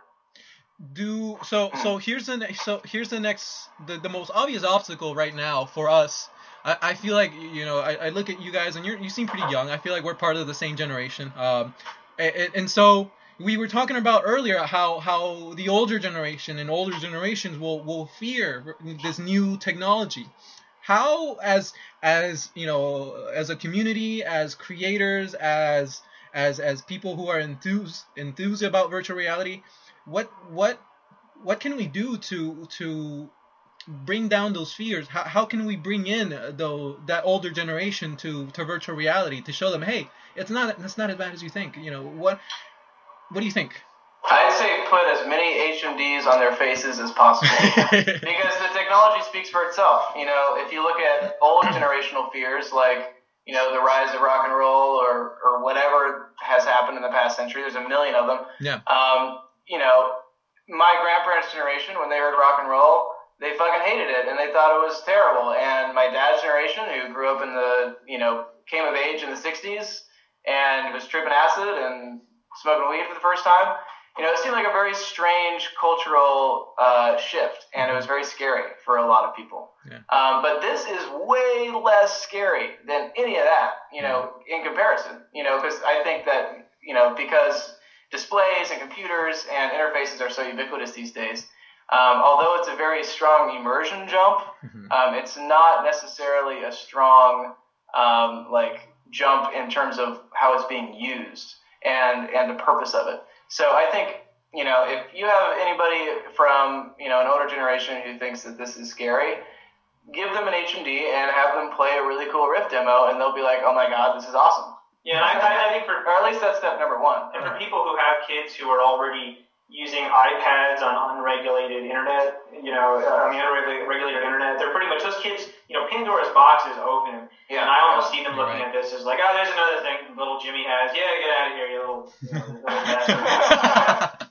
Here's the most obvious obstacle right now for us. I feel like, I look at you guys, and you seem pretty young. I feel like we're part of the same generation. And so we were talking about earlier how the older generation and older generations will fear this new technology. How, as a community, as creators, as people who are enthused about virtual reality, what can we do to bring down those fears? How can we bring in that older generation to virtual reality, to show them, hey, it's not as bad as you think? What do you think? I'd say put as many HMDs on their faces as possible, because the technology speaks for itself. If you look at old generational fears, like the rise of rock and roll or whatever has happened in the past century, there's a million of them. Yeah. My grandparents' generation, when they heard rock and roll, they fucking hated it, and they thought it was terrible. And my dad's generation, who grew up in the, came of age in the 60s and was tripping acid and smoking weed for the first time, it seemed like a very strange cultural shift, and it was very scary for a lot of people. Yeah. But this is way less scary than any of that, in comparison, because I think that, because displays and computers and interfaces are so ubiquitous these days, although it's a very strong immersion jump, it's not necessarily a strong jump in terms of how it's being used and the purpose of it. So I think you know, if you have anybody from, you know, an older generation who thinks that this is scary, give them an HMD and have them play a really cool Rift demo, and they'll be like, oh my God, this is awesome. Yeah, I think or at least that's step number one. And for people who have kids who are already using iPads on unregulated internet, you know, on the unregulated internet, they're pretty much, those kids, you know, Pandora's box is open. Yeah, and I almost see them looking at this as like, oh, there's another thing little Jimmy has. Yeah, get out of here, you little, bastard.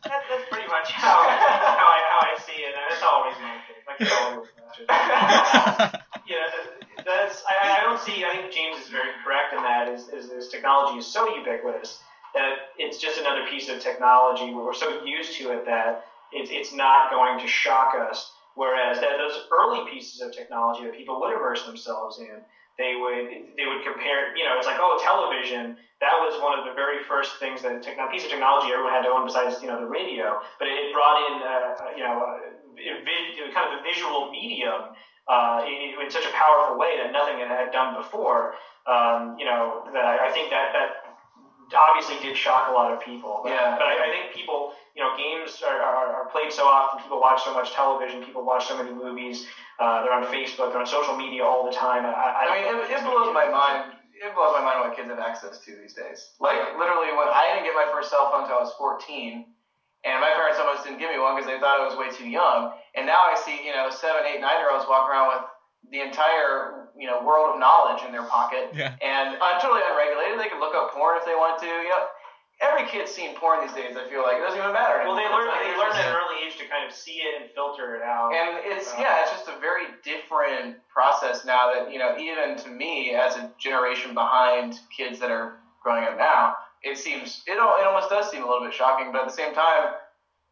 That's pretty much how I see it. And it's always my kid. My kid's always a bastard. I don't see. I think James is very correct in that. Is this technology is so ubiquitous that it's just another piece of technology where we're so used to it that it's not going to shock us. Whereas that those early pieces of technology that people would immerse themselves in, they would compare. You know, it's like, oh, television. That was one of the very first things that piece of technology everyone had to own besides, you know, the radio. But it brought in kind of a visual medium. In such a powerful way that nothing had done before, that I think that obviously did shock a lot of people. But I think people, you know, games are played so often, people watch so much television, people watch so many movies, they're on Facebook, they're on social media all the time. It blows my mind what kids have access to these days. Like, literally, when I didn't get my first cell phone until I was 14, and my parents almost didn't give me one because they thought I was way too young. And now I see, you know, 7, 8, 9-year-olds walk around with the entire, you know, world of knowledge in their pocket. Yeah. And totally unregulated. They can look up porn if they want to. You know, every kid's seen porn these days, I feel like. It doesn't even matter. Well, they learn at an early age to kind of see it and filter it out. And it's just a very different process now that, you know, even to me as a generation behind kids that are growing up now, it almost does seem a little bit shocking, but at the same time,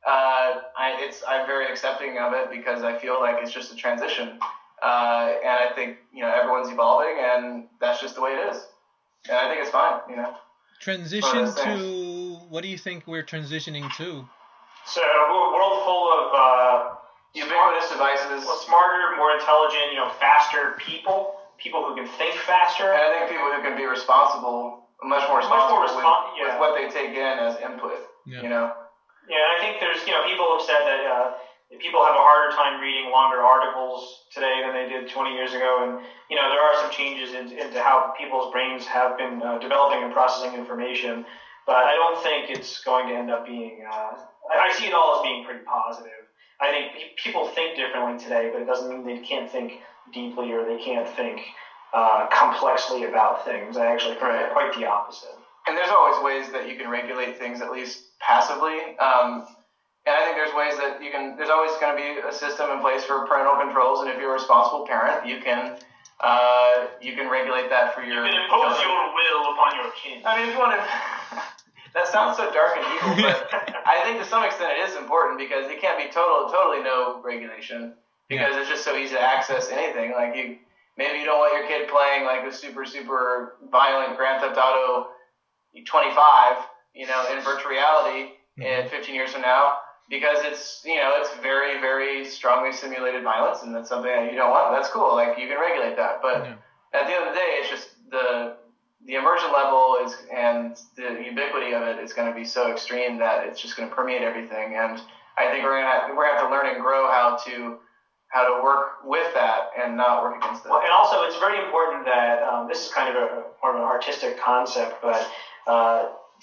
I'm very accepting of it because I feel like it's just a transition. And I think, you know, everyone's evolving and that's just the way it is. And I think it's fine, you know. Transition to, what do you think we're transitioning to? So a world full of ubiquitous devices. Well, smarter, more intelligent, you know, faster people who can think faster. And I think people who can be responsible. Much more responsible with what they take in as input, you know? Yeah, and I think there's, you know, people have said that people have a harder time reading longer articles today than they did 20 years ago, and, you know, there are some changes into how people's brains have been developing and processing information, but I don't think it's going to end up being, I see it all as being pretty positive. I think people think differently today, but it doesn't mean they can't think deeply or they can't think complexly about things. I actually think they're quite the opposite. And there's always ways that you can regulate things, at least passively. And I think there's ways that you can. There's always going to be a system in place for parental controls, and if you're a responsible parent, you can regulate that for your. You can impose your will upon your kids. I mean, if you want to. That sounds so dark and evil, but I think to some extent it is important because it can't be totally no regulation because it's just so easy to access anything. Like you. Maybe you don't want your kid playing like a super, super violent Grand Theft Auto 25, you know, in virtual reality 15 years from now because it's, you know, it's very, very strongly simulated violence and that's something that you don't want. That's cool. Like you can regulate that. But at the end of the day, it's just the immersion level is and the ubiquity of it is going to be so extreme that it's just going to permeate everything. And I think we're going to have to learn and grow how to work with that and not work against that. Well, and also, it's very important that this is kind of more of an artistic concept, but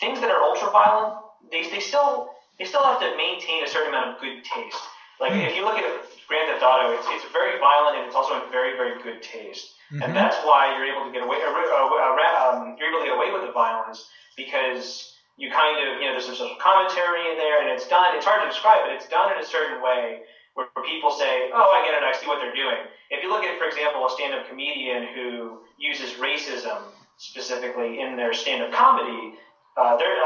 things that are ultra-violent, they still have to maintain a certain amount of good taste. Like, if you look at Grand Theft Auto, it's very violent and it's also in very, very good taste. Mm-hmm. And that's why you're able to get away. You're able to get away with the violence because you kind of, you know, there's some social commentary in there, and it's done. It's hard to describe, but it's done in a certain way. Where people say, oh, I get it, I see what they're doing. If you look at, for example, a stand-up comedian who uses racism specifically in their stand-up comedy, a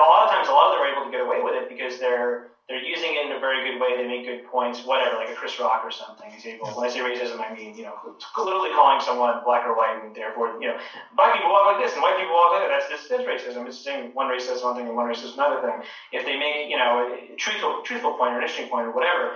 lot of times they're able to get away with it because they're using it in a very good way, they make good points, whatever, like a Chris Rock or something. He's able, when I say racism, I mean, you know, literally calling someone black or white and therefore, you know, black people walk like this and white people walk like that. That's racism. It's saying one race says one thing and one race says another thing. If they make, you know, a truthful point or an interesting point or whatever,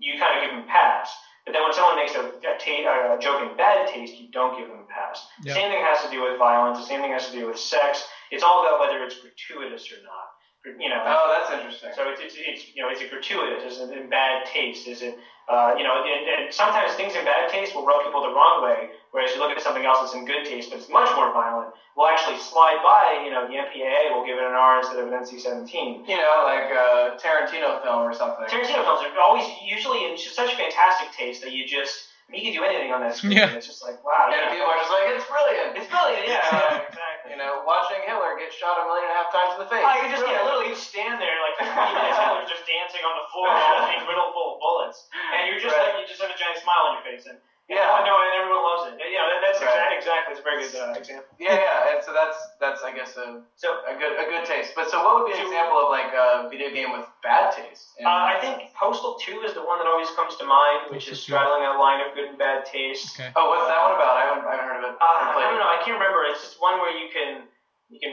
you kind of give them a pass. But then when someone makes a joke in bad taste, you don't give them a pass. Yep. Same thing has to do with violence. The same thing has to do with sex. It's all about whether it's gratuitous or not. That's interesting. So it's is it gratuitous? Is it in bad taste? Is it and sometimes things in bad taste will rub people the wrong way, whereas you look at something else that's in good taste, but it's much more violent. We'll actually slide by. The MPAA will give it an R instead of an NC-17. Like a Tarantino film or something. Tarantino films are always usually in such fantastic taste that you just. You can do anything on that screen. Yeah. It's just like, wow. And people are just like, it's brilliant. It's brilliant, yeah. Exactly. Watching Hitler get shot 1.5 million times in the face. Oh, you just literally stand there like 3 minutes. Hitler's just dancing on the floor, a riddle full of bullets, and you're just you just have a giant smile on your face, and and everyone loves it. That's exactly. It's a very good example. Yeah, and so that's I guess a good taste. But so what would be an example of like a video game with bad taste? I think Postal 2 is the one that always comes to mind, which is straddling that line of good and bad taste. Okay. Oh, what's that one about? I haven't heard of it. I don't know. I can't remember. It's just one where you can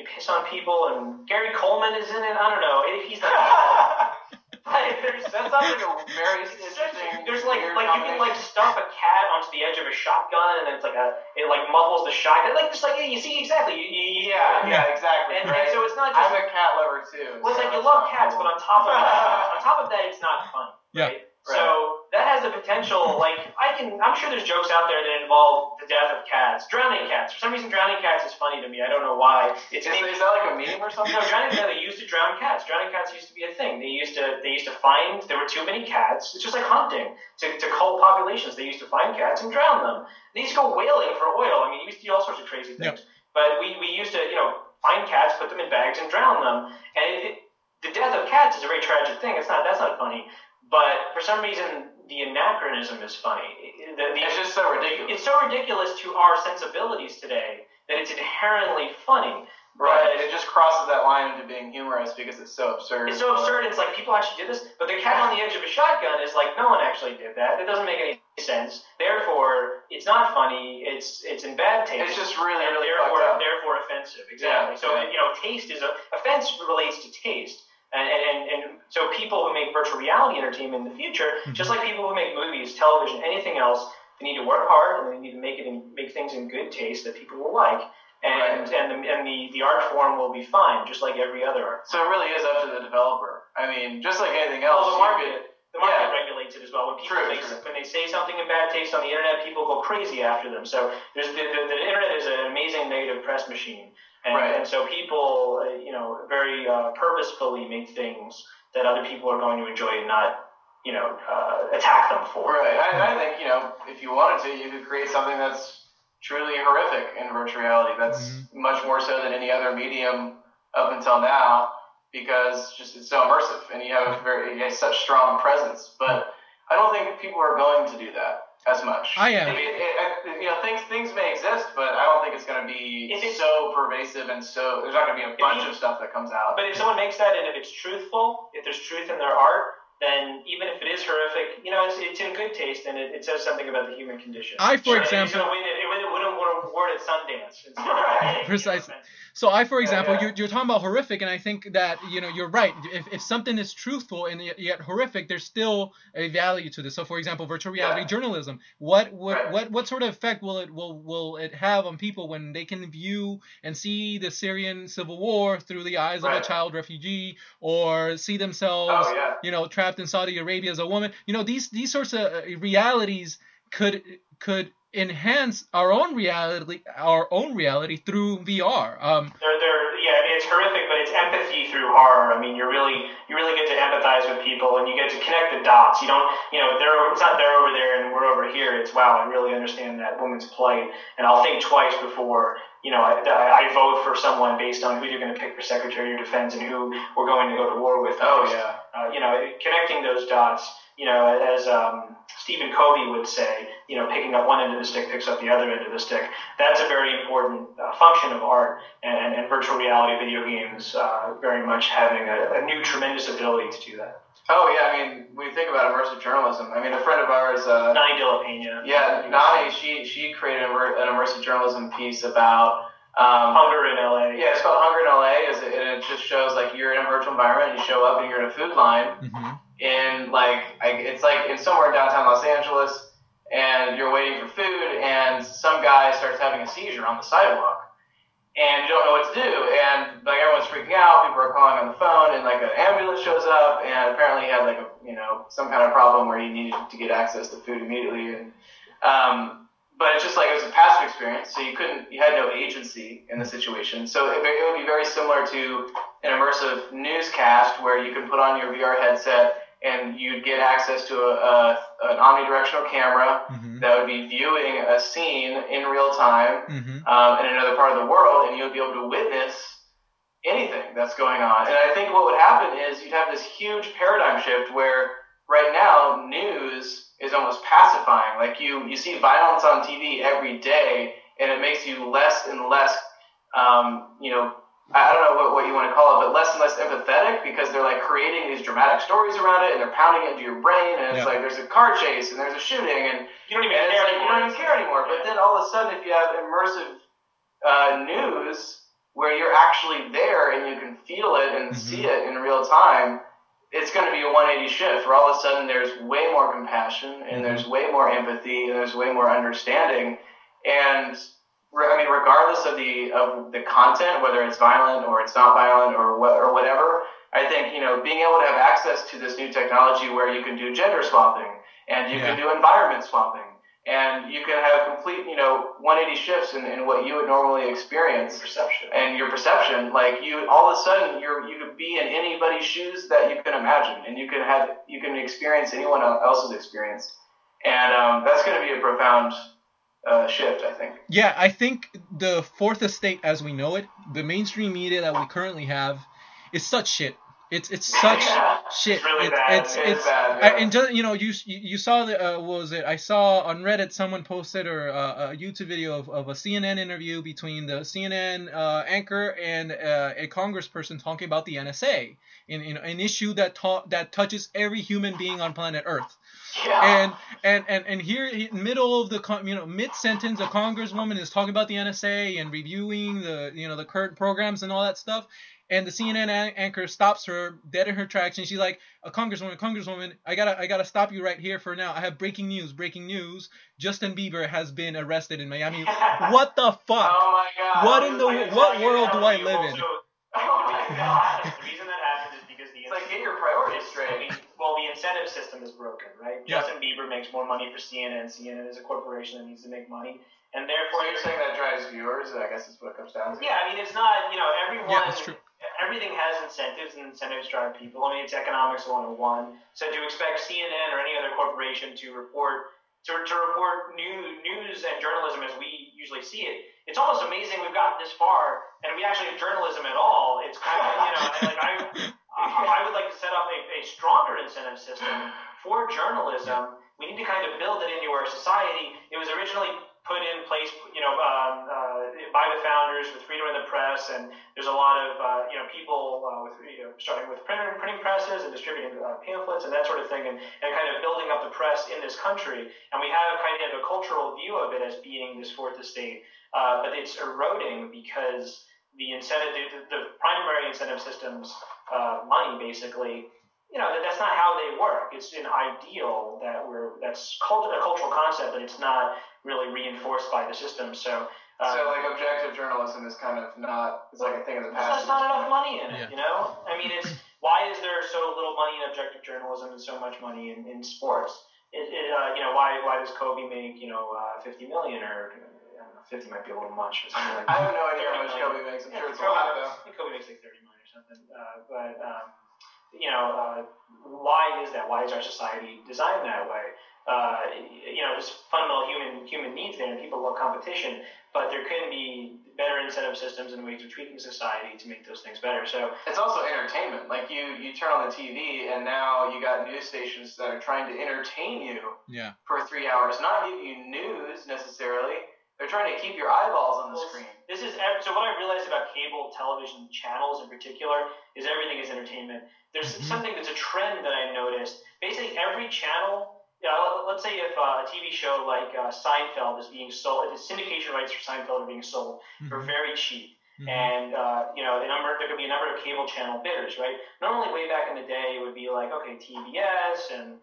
piss on people, and Gary Coleman is in it. I don't know. He's not. That sounds like a very interesting. There's like you can like stuff a cat onto the edge of a shotgun, and then it muffles the shotgun. You see exactly. Yeah, exactly. And so it's not just. I'm a cat lover too. Well, you love cats, but on top of that, it's not funny. Yeah. Right? Right. So that has the potential. I'm sure there's jokes out there that involve the death of cats, drowning cats. For some reason, drowning cats is funny to me. I don't know why. Is that like a meme or something? No, they used to drown cats. Drowning cats used to be a thing. They used to find there were too many cats. It's just like hunting to cull populations. They used to find cats and drown them. They used to go whaling for oil. I mean, you used to do all sorts of crazy things. Yep. But we used to find cats, put them in bags, and drown them. And the death of cats is a very tragic thing. That's not funny. But for some reason, the anachronism is funny. It's just so ridiculous. It's so ridiculous to our sensibilities today that it's inherently funny. Right. It just crosses that line into being humorous because it's so absurd. It's so absurd. It's like people actually did this, but the cat on the edge of a shotgun is like no one actually did that. It doesn't make any sense. Therefore, it's not funny. It's in bad taste. It's just really, really therefore offensive. Exactly. Yeah, so taste is offense relates to taste. And so people who make virtual reality entertainment in the future, just like people who make movies, television, anything else, they need to work hard and they need to make things in good taste that people will like. And the art form will be fine, just like every other art. So it really is up to the developer. I mean, just like anything else. Well, the market regulates it as well. When when they say something in bad taste on the internet, people go crazy after them. So the internet is an amazing negative press machine, and so people, very purposefully make things that other people are going to enjoy and not, attack them for. Right. I think if you wanted to, you could create something that's truly horrific in virtual reality. That's much more so than any other medium up until now. Because it's so immersive, and you have such strong presence. But I don't think people are going to do that as much. I am. Things may exist, but I don't think it's going to be so pervasive, and so there's not going to be a bunch of stuff that comes out. But if someone makes that, and if it's truthful, if there's truth in their art, then even if it is horrific, it's in good taste, and it says something about the human condition. For example, it wouldn't win an award at Sundance. Precisely. So you're talking about horrific, and I think that you're right. If something is truthful and yet horrific, there's still a value to this. So for example, virtual reality journalism. What sort of effect will it have on people when they can view and see the Syrian civil war through the eyes of a child refugee, or see themselves trapped in Saudi Arabia as a woman? These sorts of realities could enhance our own reality through VR. It's horrific, but it's empathy through horror. I mean, you really get to empathize with people, and you get to connect the dots. You don't, it's not they're over there and we're over here. It's wow, I really understand that woman's plight, and I'll think twice before I vote for someone based on who you're going to pick for Secretary of Defense and who we're going to go to war with. Connecting those dots. As Stephen Covey would say, picking up one end of the stick picks up the other end of the stick. That's a very important function of art, and virtual reality video games very much having a new tremendous ability to do that. Oh, yeah. I mean, we think about immersive journalism. I mean, a friend of ours... Nani De La Pena. Yeah, Nani, she created an immersive journalism piece about... Hunger in LA. Yeah, it's called Hunger in LA, and it just shows, you're in a virtual environment, and you show up, and you're in a food line... Mm-hmm. It's somewhere in downtown Los Angeles, and you're waiting for food, and some guy starts having a seizure on the sidewalk, and you don't know what to do, and like everyone's freaking out, people are calling on the phone, and like an ambulance shows up, and apparently he had like a, you know, some kind of problem where he needed to get access to food immediately, and but it's just like it was a passive experience, so you had no agency in the situation. So it would be very similar to an immersive newscast where you could put on your VR headset and you'd get access to an omnidirectional camera mm-hmm. that would be viewing a scene in real time mm-hmm. In another part of the world, and you would be able to witness anything that's going on. And I think what would happen is you'd have this huge paradigm shift where right now news is almost pacifying. Like you see violence on TV every day, and it makes you less and less, I don't know what you want to call it, but less and less empathetic, because they're like creating these dramatic stories around it, and they're pounding it into your brain, and it's like there's a car chase and there's a shooting, and you don't even care anymore. But then all of a sudden, if you have immersive news where you're actually there and you can feel it and mm-hmm. see it in real time, it's going to be a 180 shift where all of a sudden there's way more compassion and mm-hmm. there's way more empathy and there's way more understanding. And I mean, regardless of the content, whether it's violent or it's not violent or whatever, I think, you know, being able to have access to this new technology where you can do gender swapping and you yeah. can do environment swapping, and you can have complete, you know, 180 shifts in what you would normally experience and your perception. Like you, all of a sudden, you could be in anybody's shoes that you can imagine, and you can experience anyone else's experience, and that's going to be a profound shift, I think. Yeah, I think the fourth estate as we know it, the mainstream media that we currently have, is such shit. It's such shit. It's really bad. It's bad. Yeah. And just, you know, you saw the what was it? I saw on Reddit someone posted a YouTube video of a CNN interview between the CNN anchor and a congressperson talking about the NSA in an issue that touches every human being on planet Earth. Yeah. And here, middle of the, you know, mid-sentence, a congresswoman is talking about the NSA and reviewing the, you know, the current programs and all that stuff, and the CNN anchor stops her dead in her tracks, and she's like, "Congresswoman, I gotta stop you right here for now. I have breaking news. Justin Bieber has been arrested in Miami." What the fuck? Oh my god! What world do I live in? Oh my god! The reason that happens is because the like get your priorities straight. Well, the incentive system is broken, right? Yeah. Justin Bieber makes more money for CNN. CNN is a corporation that needs to make money. And therefore... So you're saying that drives viewers? I guess that's what it comes down to. Yeah, I mean, it's not, you know, everyone... Yeah, that's true. Everything has incentives, and incentives drive people. I mean, it's economics 101. So to expect CNN or any other corporation to report news and journalism as we usually see it, it's almost amazing we've gotten this far, and we actually have journalism at all. It's kind of, you know, like I would like to set up a stronger incentive system for journalism. We need to kind of build it into our society. It was originally put in place, you know, by the founders with freedom of the press, and there's a lot of, you know, people with, you know, starting with printing presses and distributing pamphlets and that sort of thing, and kind of building up the press in this country. And we have kind of a cultural view of it as being this fourth estate, but it's eroding because the primary incentive systems. Money, basically, you know, that's not how they work. It's an ideal that's a cultural concept, but it's not really reinforced by the system. So like objective journalism is kind of not. It's like a thing of the past. There's not enough money in it, yeah. You know. I mean, it's why is there so little money in objective journalism and so much money in sports? You know, why does Kobe make, you know, $50 million or? 50 might be a little much. Or something like that. I have no idea how much Kobe makes. I'm sure it's a lot, though. I think Kobe makes like $30 million or something. You know, why is that? Why is our society designed that way? You know, there's fundamental human needs there, and people love competition, but there can be better incentive systems and ways of treating society to make those things better. So it's also entertainment. Like you turn on the TV, and now you got news stations that are trying to entertain you for 3 hours, not give you news necessarily. They're trying to keep your eyeballs on the screen. So what I realized about cable television channels in particular is everything is entertainment. There's something that's a trend that I noticed. Basically, every channel, you know, let's say if a TV show like Seinfeld is being sold, the syndication rights for Seinfeld are being sold for very cheap. Mm-hmm. And, you know, there could be a number of cable channel bidders, right? Normally, way back in the day, it would be like, okay, TBS and...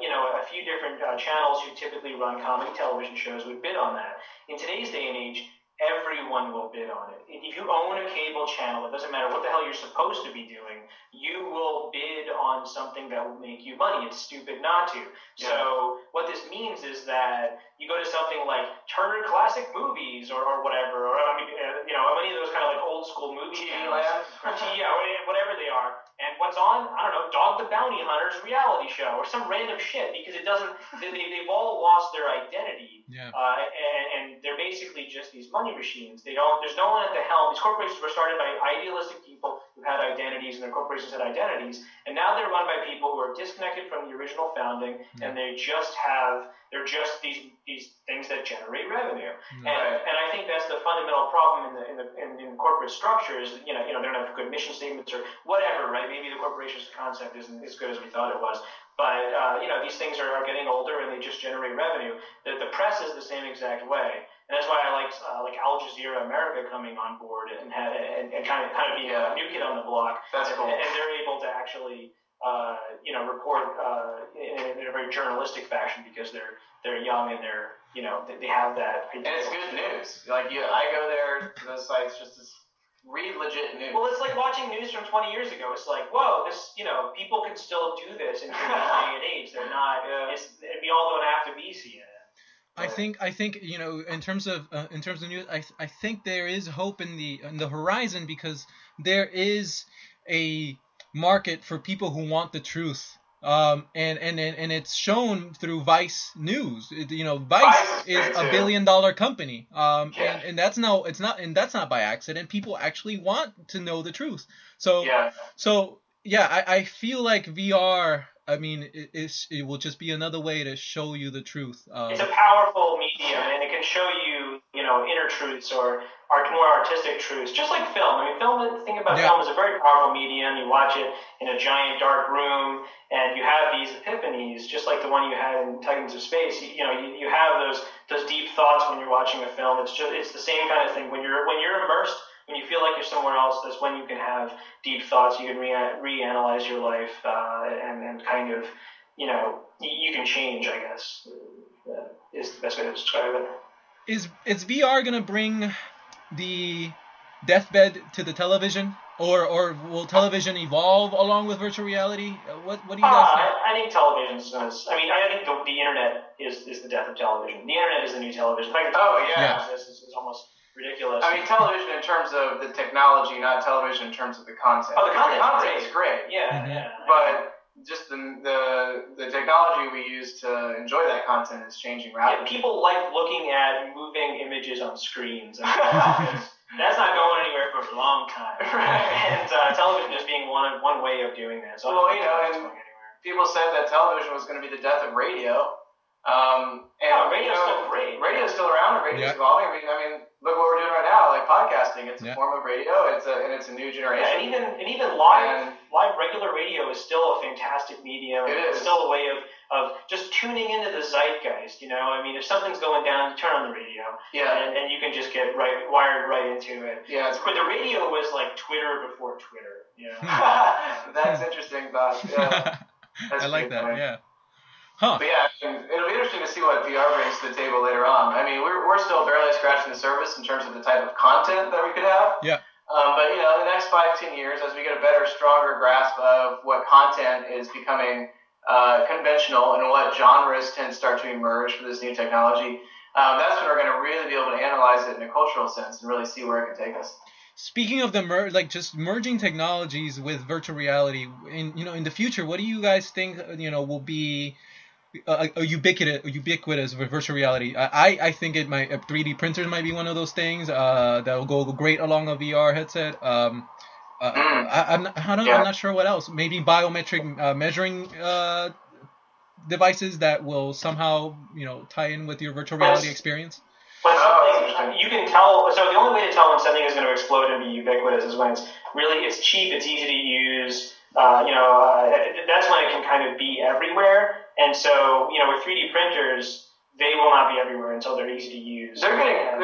you know, a few different channels who typically run comedy television shows would bid on that. In today's day and age, everyone will bid on it. If you own a cable channel, it doesn't matter what the hell you're supposed to be doing, you will bid on something that will make you money. It's stupid not to. Yeah. So what this means is that you go to something like Turner Classic Movies or whatever, or I mean, you know, any of those kind of like old school movie channels, or yeah, whatever they are. And what's on, I don't know, Dog the Bounty Hunter's reality show or some random shit, because it doesn't, they've all lost their identity. Yeah. And they're basically just these money machines. They don't, there's no one at the helm. These corporations were started by idealistic people who had identities, and their corporations had identities. And now they're run by people who are disconnected from the original founding, and they just have, they're just these things that generate revenue. Right. And I think that's the fundamental problem in corporate structure is, you know, they don't have good mission statements or whatever, right? Maybe the corporation's concept isn't as good as we thought it was, but you know, these things are getting older and they just generate revenue. The press is the same exact way, and that's why I like Al Jazeera America coming on board and kind of being a new kid on the block. That's cool. And they're able to actually report in a very journalistic fashion because they're young and they're, you know, they have that. And it's good news. Like I go there to those sites just to read legit news. Well, it's like watching news from 20 years ago. It's like, whoa, this, you know, people can still do this in this day and age. They're not, we all don't have to be CNN. I think you know, in terms of news, I think there is hope in the horizon, because there is a market for people who want the truth. And it's shown through Vice News. Vice is a billion-dollar company. And that's no, it's not, and that's not by accident. People actually want to know the truth. So I feel like VR. I mean, it will just be another way to show you the truth. It's a powerful medium, and it can show you, you know, inner truths or more artistic truths, just like film. I mean, film is a very powerful medium. You watch it in a giant dark room, and you have these epiphanies, just like the one you had in Titans of Space. You have those deep thoughts when you're watching a film. It's the same kind of thing when you're immersed. When you feel like you're somewhere else, that's when you can have deep thoughts. You can reanalyze your life, and kind of, you know, you can change, I guess, is the best way to describe it. Is VR gonna bring the deathbed to the television, or will television evolve along with virtual reality? What do you guys think? I think television's gonna. I mean, I think the internet is the death of television. The internet is the new television. In fact, This is almost ridiculous. I mean, television in terms of the technology, not television in terms of the content. Oh, the content is great. Yeah. But just the technology we use to enjoy that content is changing rapidly. Yeah, people like looking at moving images on screens. That's not going anywhere for a long time. Right? And television is being one way of doing that. So well, you know, and people said that television was going to be the death of radio. Radio's still great. Radio's still around, and radio's evolving. I mean, look what we're doing right now, like podcasting. It's a form of radio. It's a new generation. Yeah, and even live regular radio is still a fantastic medium. It's still a way of just tuning into the zeitgeist. You know, I mean, if something's going down, you turn on the radio. Yeah. And you can just get wired right into it. Yeah. But the radio was like Twitter before Twitter. Yeah. That's interesting, Bob. Yeah. I like that. Point. Yeah. Huh. But yeah, I mean, it'll be interesting to see what VR brings to the table later on. I mean, we're still barely scratching the surface in terms of the type of content that we could have. Yeah. But, you know, the next 5-10 years, as we get a better, stronger grasp of what content is becoming conventional and what genres tend to start to emerge for this new technology, that's when we're going to really be able to analyze it in a cultural sense and really see where it can take us. Speaking of the merging technologies with virtual reality, in the future, what do you guys think, you know, will be ubiquitous virtual reality? I think it might 3D printers might be one of those things that will go great along a VR headset. I'm not sure what else. Maybe biometric measuring devices that will somehow, you know, tie in with your virtual reality experience. When something, you can tell. So the only way to tell when something is going to explode and be ubiquitous is when it's cheap, it's easy to use. That's when it can kind of be everywhere. And so, you know, with 3D printers, they will not be everywhere until they're easy to use. They're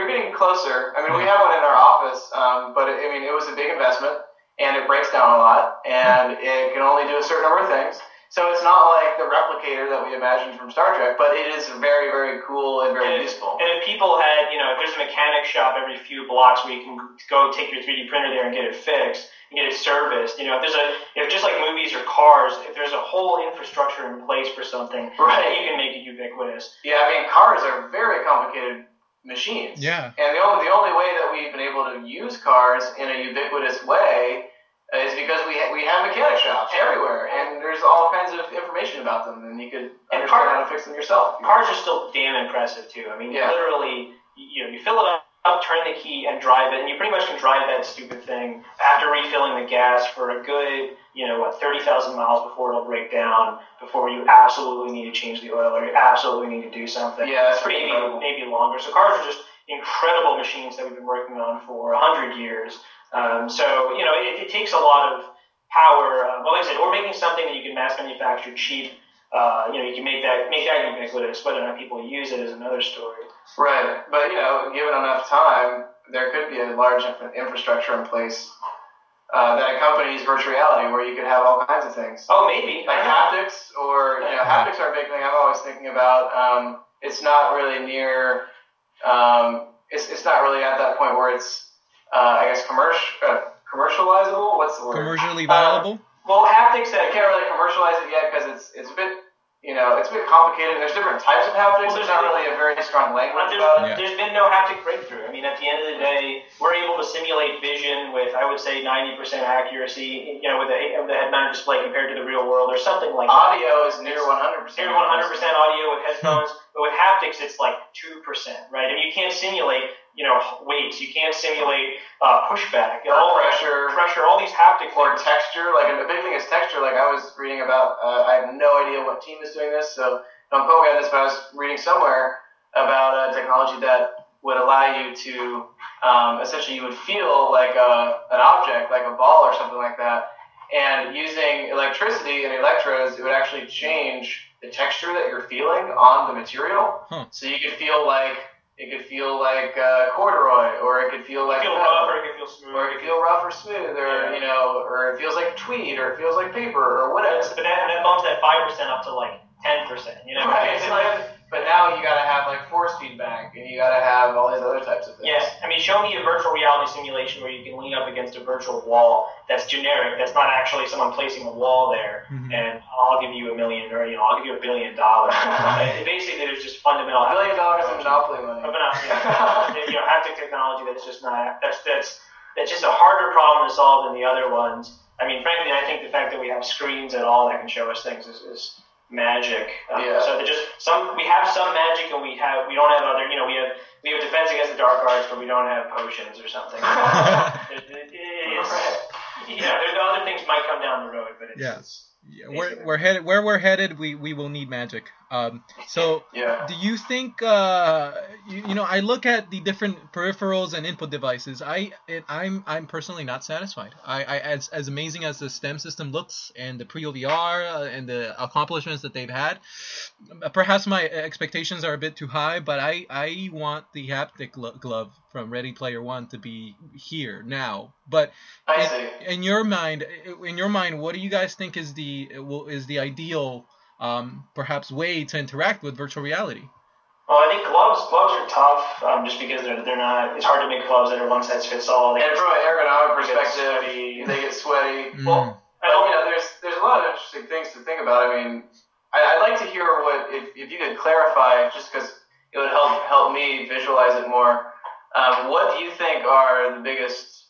getting closer. I mean, we have one in our office, but it was a big investment, and it breaks down a lot, and it can only do a certain number of things. So it's not like the replicator that we imagined from Star Trek, but it is very, very cool and very useful. And if people had, you know, if there's a mechanic shop every few blocks where you can go take your 3D printer there and get it fixed and get it serviced, you know, if there's a, if just like movies or cars, if there's a whole infrastructure in place for something, right, you can make it ubiquitous. Yeah, I mean, cars are very complicated machines. Yeah. And the only way that we've been able to use cars in a ubiquitous way is because we have mechanic shops everywhere, and there's all kinds of information about them, and you could understand how to fix them yourself. Cars are still damn impressive too. I mean, yeah. Literally, you know, you fill it up, turn the key, and drive it, and you pretty much can drive that stupid thing after refilling the gas for a good, you know, what, 30,000 miles before it'll break down, before you absolutely need to change the oil or you absolutely need to do something. Yeah, that's pretty incredible. Maybe longer. So cars are just incredible machines that we've been working on for 100 years. So, you know, it takes a lot of power. Well, like I said, we're making something that you can mass manufacture cheap. You know, you can make that ubiquitous. Whether or not people use it is another story. Right. But, you know, given enough time, there could be a large infrastructure in place that accompanies virtual reality where you could have all kinds of things. Oh, maybe. Like haptics or, you know, haptics are a big thing I'm always thinking about. It's not really near, it's not really at that point where it's, I guess commercializable. What's the word? Commercially viable. Well, haptics that I can't really commercialize it yet because it's a bit, you know, it's a bit complicated. There's different types of haptics. Well, there's not really a very strong language about it. There's been no haptic breakthrough. I mean, at the end of the day, we're able to simulate vision with, I would say, 90% accuracy. You know, with a head-mounted display compared to the real world or something like that. Audio is near 100%. Near 100% audio with headphones, but with haptics, it's like 2%, right? And you can't simulate, you know, weights. You can't simulate pushback, all pressure, all these haptic or things. Texture. Like the big thing is texture. Like I was reading about, I have no idea what team is doing this, so don't quote me on this, but I was reading somewhere about technology that would allow you to essentially you would feel like an object, like a ball or something like that, and using electricity and electrodes, it would actually change the texture that you're feeling on the material, so you could feel like. It could feel like corduroy, or it could feel like rough, or it could feel smooth, or it could feel rough or smooth, or you know, or it feels like tweed, or it feels like paper, or whatever. But that bumps that 5% up to like 10%, you know. Right. But now you gotta have like force feedback, and you gotta have all these other types of things. Yes, I mean, show me a virtual reality simulation where you can lean up against a virtual wall that's generic, that's not actually someone placing a wall there, and I'll give you $1 million, or you know, I'll give you $1 billion. Basically, there's just fundamental. $1 billion in monopoly money. You know, haptic technology that's just a harder problem to solve than the other ones. I mean, frankly, I think the fact that we have screens at all that can show us things is magic. So we have some magic, and we don't have other. You know, we have Defense Against the Dark Arts, but we don't have potions or something. You know, there's other things might come down the road, but it's Where we're headed, we will need magic. Do you think? You know, I look at the different peripherals and input devices. I'm personally not satisfied. As amazing as the STEM system looks and the pre-OVR and the accomplishments that they've had, perhaps my expectations are a bit too high. But I want the haptic glove from Ready Player One to be here now. But in your mind, what do you guys think is the ideal perhaps way to interact with virtual reality? Well, I think gloves are tough, just because they're not. It's hard to make gloves that are one size fits all. And from an ergonomic perspective, they get sweaty. Well, there's a lot of interesting things to think about. I mean, I'd like to hear what if you could clarify, just because it would help me visualize it more. What do you think are the biggest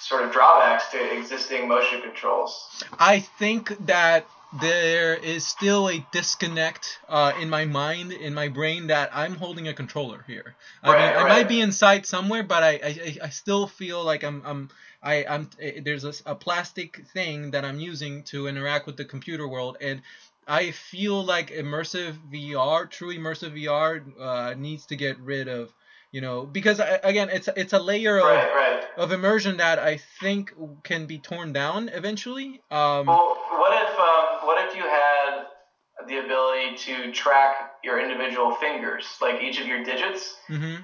sort of drawbacks to existing motion controls? I think that there is still a disconnect in my brain, that I'm holding a controller here. I mean, I might be inside somewhere, but I still feel like I'm there's a plastic thing that I'm using to interact with the computer world, and I feel like true immersive VR, needs to get rid of. You know, because again, it's a layer of immersion that I think can be torn down eventually. Well, what if you had the ability to track your individual fingers, like each of your digits?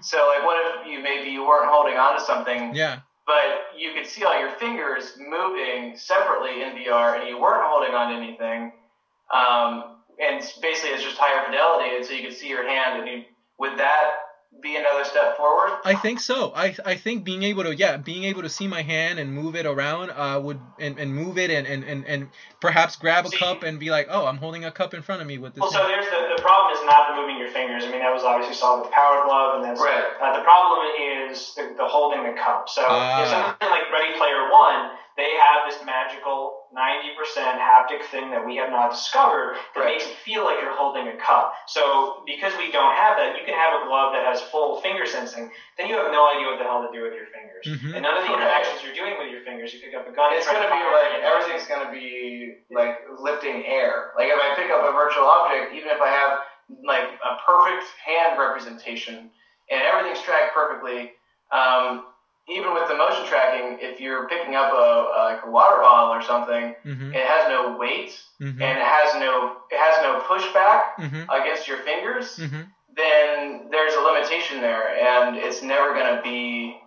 So, like, what if you weren't holding on to something? Yeah. but you could see all your fingers moving separately in VR, and you weren't holding on to anything. And basically, it's just higher fidelity, and so you could see your hand. And would that be another step forward? I think so. I think being able to see my hand and move it around would move it and perhaps grab a cup and be like, oh, I'm holding a cup in front of me with this. Well, so there's the problem is not moving your fingers. I mean, that was obviously solved with Power Glove, and then right. The problem is the holding the cup. So it's something like Ready Player One. They have this magical 90% haptic thing that we have not discovered that right. makes it feel like you're holding a cup. So because we don't have that, you can have a glove that has full finger sensing, then you have no idea what the hell to do with your fingers. Mm-hmm. And none of the interactions you're doing with your fingers, you pick up a gun. It's going to be like, everything's going to be like lifting air. Like if I pick up a virtual object, even if I have like a perfect hand representation and everything's tracked perfectly, even with the motion tracking, if you're picking up a water bottle or something, mm-hmm. it has no weight mm-hmm. and it has no pushback mm-hmm. against your fingers, mm-hmm. then there's a limitation there, and it's never going to be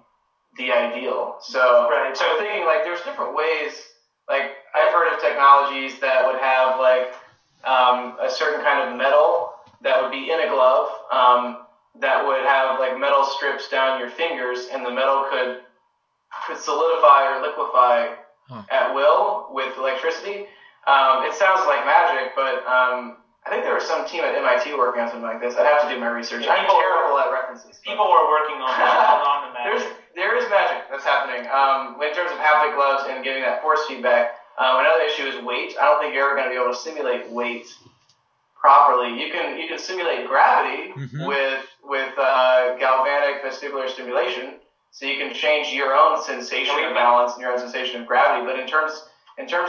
the ideal. So, right. So I'm thinking like there's different ways. Like I've heard of technologies that would have like a certain kind of metal that would be in a glove. That would have like metal strips down your fingers, and the metal could solidify or liquefy at will with electricity. It sounds like magic, but I think there was some team at MIT working on something like this. I'd have to do my research. I'm terrible at references. People were working on that. On the magic. There is magic that's happening. In terms of haptic gloves and getting that force feedback, another issue is weight. I don't think you're ever going to be able to simulate weight properly. You can simulate gravity mm-hmm. with galvanic vestibular stimulation, so you can change your own sensation of balance and your own sensation of gravity. But in terms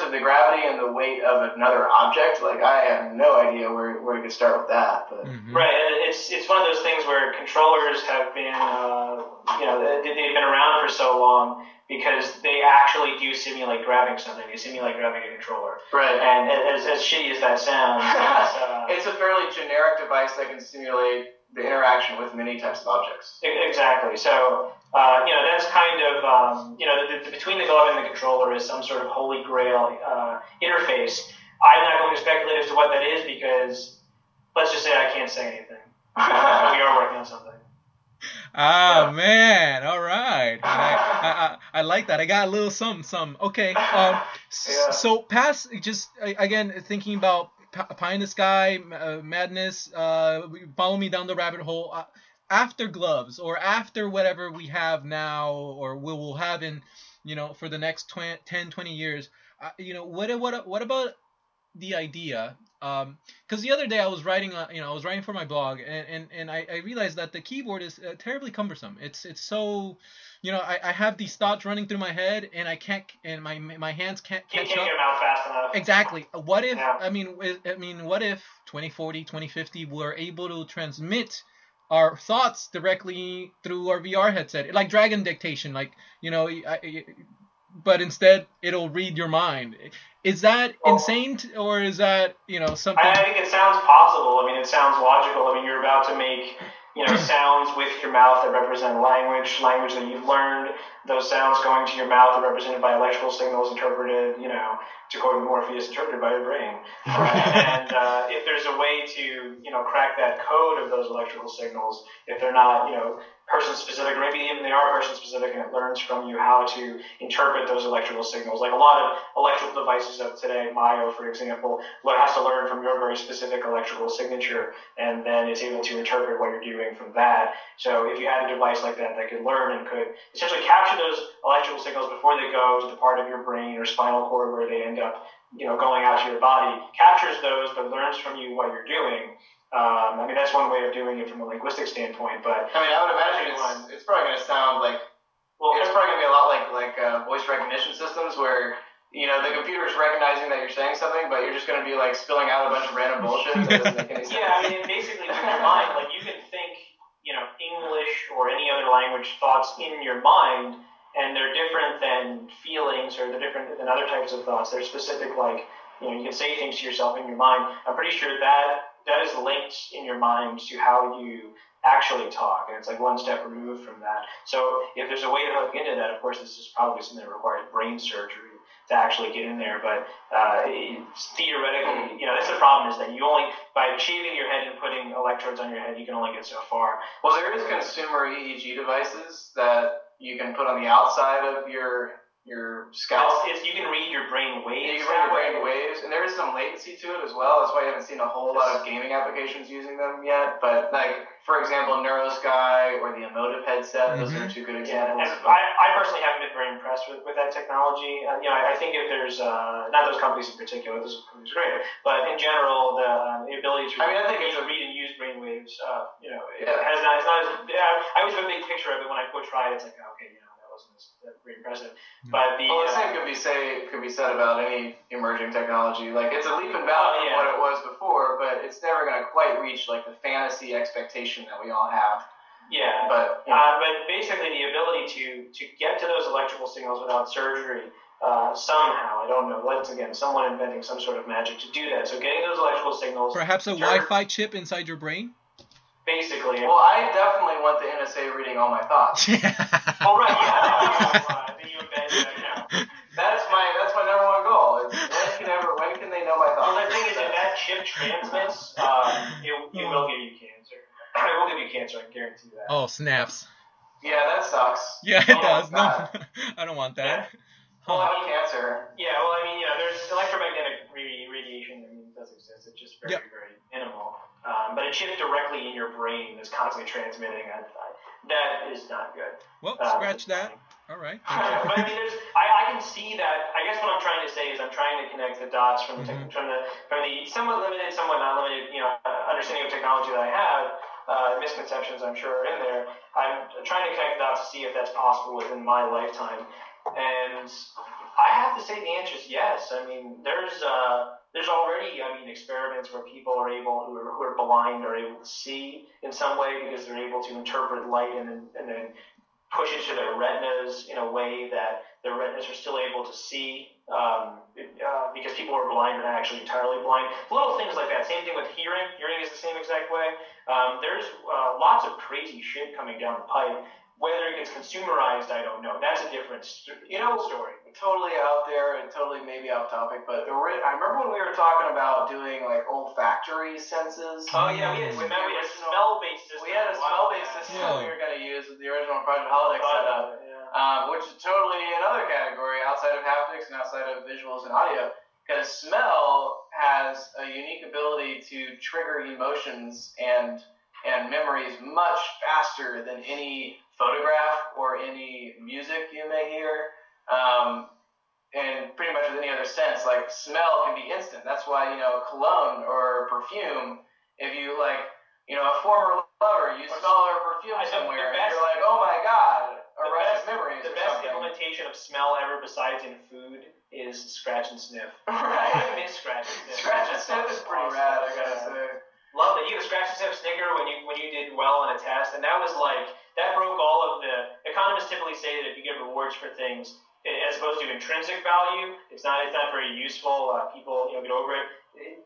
of the gravity and the weight of another object, like I have no idea where we could start with that. But. Mm-hmm. Right, it's one of those things where controllers have been they've been around for so long because they actually do simulate grabbing something. They simulate grabbing a controller. Right, and as shitty as that sounds, it's a fairly generic device that can simulate the interaction with many types of objects. Exactly. So, that's kind of, between the glove and the controller is some sort of holy grail interface. I'm not going to speculate as to what that is because let's just say I can't say anything. We are working on something. Man. All right. I like that. I got a little something. Okay. So past, just again, thinking about Pie in the Sky, Madness, Follow Me Down the Rabbit Hole. After gloves or after whatever we have now or we'll have in, for the next 10, 20 years, what about the idea? Because the other day I was writing, for my blog, and I realized that the keyboard is terribly cumbersome. It's so, I have these thoughts running through my head, and I can't, and my hands can't catch up. You can't get them out fast enough. Exactly. What if? Yeah. I mean, what if 2040, 2050 we're able to transmit our thoughts directly through our VR headset, like Dragon Dictation, but instead it'll read your mind. Is that insane, or is that, something? I think it sounds possible. I mean, it sounds logical. I mean, you're about to make, sounds with your mouth that represent language that you've learned. Those sounds going to your mouth are represented by electrical signals interpreted, to quote Morpheus, interpreted by your brain. And if there's a way to, crack that code of those electrical signals, if they're not, person-specific, or maybe even they are person-specific, and it learns from you how to interpret those electrical signals. Like a lot of electrical devices of today, Mayo, for example, has to learn from your very specific electrical signature, and then is able to interpret what you're doing from that. So if you had a device like that could learn and could essentially capture those electrical signals before they go to the part of your brain or spinal cord where they end up, going out to your body, captures those, but learns from you what you're doing. That's one way of doing it from a linguistic standpoint, but... I would imagine it's probably going to sound like... Well, it's probably going to be a lot like voice recognition systems where, the computer is recognizing that you're saying something, but you're just going to be, spilling out a bunch of random bullshit that doesn't make any sense. Yeah, basically, in your mind, you can think, English or any other language thoughts in your mind, and they're different than feelings, or they're different than other types of thoughts. They're specific, you can say things to yourself in your mind. I'm pretty sure that is linked in your mind to how you actually talk, and it's like one step removed from that. So if there's a way to hook into that, of course, this is probably something that requires brain surgery to actually get in there. But theoretically, you know, that's the problem, is that you only, by shaving your head and putting electrodes on your head, you can only get so far. Well, there is consumer EEG devices that you can put on the outside of your scalp. It's, you can read your brain waves. You can read your brain waves, and there is some latency to it as well. That's why you haven't seen a whole lot of gaming applications using them yet. But like, for example, NeuroSky or the Emotive headset, those are two good examples. Yeah, and I personally haven't been very impressed with that technology. You know, I think if there's not those companies in particular, those companies are great, but in general, the ability to read and use brain waves, you know, I always have a big picture of it when I go try it. It's like, okay, you know, pretty impressive. But the same could be said about any emerging technology. Like, it's a leap and bound from what it was before, but it's never going to quite reach like the fantasy expectation that we all have. Yeah. But you know. But basically, the ability to get to those electrical signals without surgery. Somehow, I don't know, once again, someone inventing some sort of magic to do that. So getting those electrical signals. Perhaps a Wi-Fi chip inside your brain. Basically. Well, I definitely want the NSA reading all my thoughts. Yeah. Well, right, yeah. That's my number one goal. It's, when can they know my thoughts? Well, the thing is, if that chip transmits, it will give you cancer. It will give you cancer, I guarantee that. Oh, snaps. Yeah, that sucks. Yeah, it does. No, I don't want that. Yeah. Well, I mean, cancer. Yeah, well, I mean, you know, there's electromagnetic radiation. I mean, it does exist. It's just very, very minimal. But a chip directly in your brain is constantly transmitting. That is not good. Well, scratch that. All right. But I mean, I can see that. I guess what I'm trying to say is I'm trying to connect the dots from the somewhat limited, somewhat not limited, you know, understanding of technology that I have. Misconceptions, I'm sure, are in there. I'm trying to connect the dots to see if that's possible within my lifetime. And I have to say the answer is yes. I mean, there's already, I mean, experiments where people are able, who are blind, are able to see in some way because they're able to interpret light and then push it to their retinas in a way that their retinas are still able to see because people who are blind are not actually entirely blind. Little things like that. Same thing with hearing. Hearing is the same exact way. There's lots of crazy shit coming down the pipe. Whether it gets consumerized, I don't know. That's a different story. Totally out there and totally maybe off topic, but I remember when we were talking about doing like olfactory senses. Oh yeah, we had a smell-based system. We had a smell-based system that we were going to use with the original Project Holodeck setup, which is totally another category outside of haptics and outside of visuals and audio, because smell has a unique ability to trigger emotions and memories much faster than any photograph or any music you may hear, and pretty much with any other sense. Like, smell can be instant. That's why, you know, cologne or perfume, if you, like, you know, a former lover, you smell her perfume somewhere, and you're like, oh my god, or rushes memories. The best implementation of smell ever, besides in food, is scratch and sniff. Right. I miss scratch and sniff. Scratch and sniff is pretty rad, I gotta say. Love that you could scratch and sniff Snicker when you did well in a test, and that was like, that broke all of the – economists typically say that if you give rewards for things, as opposed to intrinsic value, it's not very useful. People, you know, get over it.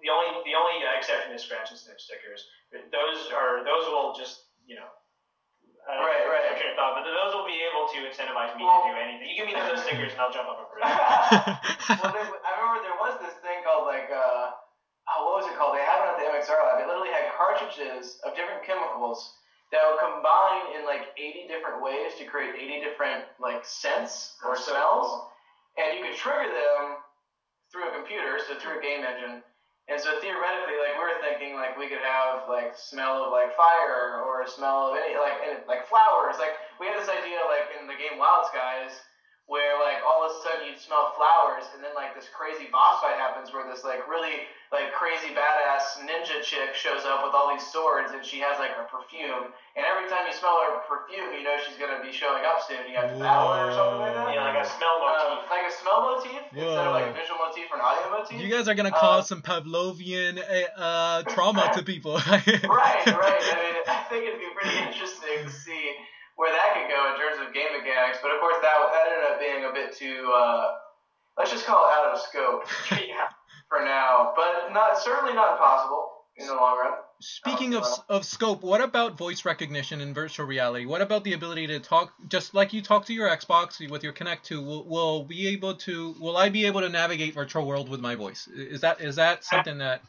The only exception is scratch and sniff stickers. Those will just, you know – I don't know, your thought, but those will be able to incentivize me to do anything. You give me those stickers and I'll jump up a bridge. I remember there was this thing called like what was it called? They had it at the MXR Lab. They literally had cartridges of different chemicals that'll combine in like 80 different ways to create 80 different like scents or smells, and you could trigger them through a computer, so through a game engine. And so theoretically, like, we were thinking like we could have like smell of like fire or a smell of any like flowers. Like, we had this idea like in the game Wild Skies, where like all of a sudden you'd smell flowers, and then like this crazy boss fight happens where this like really like crazy badass ninja chick shows up with all these swords, and she has like a perfume, and every time you smell her perfume, you know she's gonna be showing up soon. You have to battle her or something like that. Yeah, like a smell motif. Like a smell motif instead of like a visual motif or an audio motif. You guys are gonna cause some Pavlovian trauma to people. Right. I mean, I think it'd be pretty interesting to see where that could go in terms of game mechanics, but of course that ended up being a bit too, let's just call it out of scope for now, but certainly not impossible. in the long run. Speaking of scope, what about voice recognition in virtual reality? What about the ability to talk, just like you talk to your Xbox with your Kinect 2? Will I be able to navigate virtual world with my voice? Is that something that?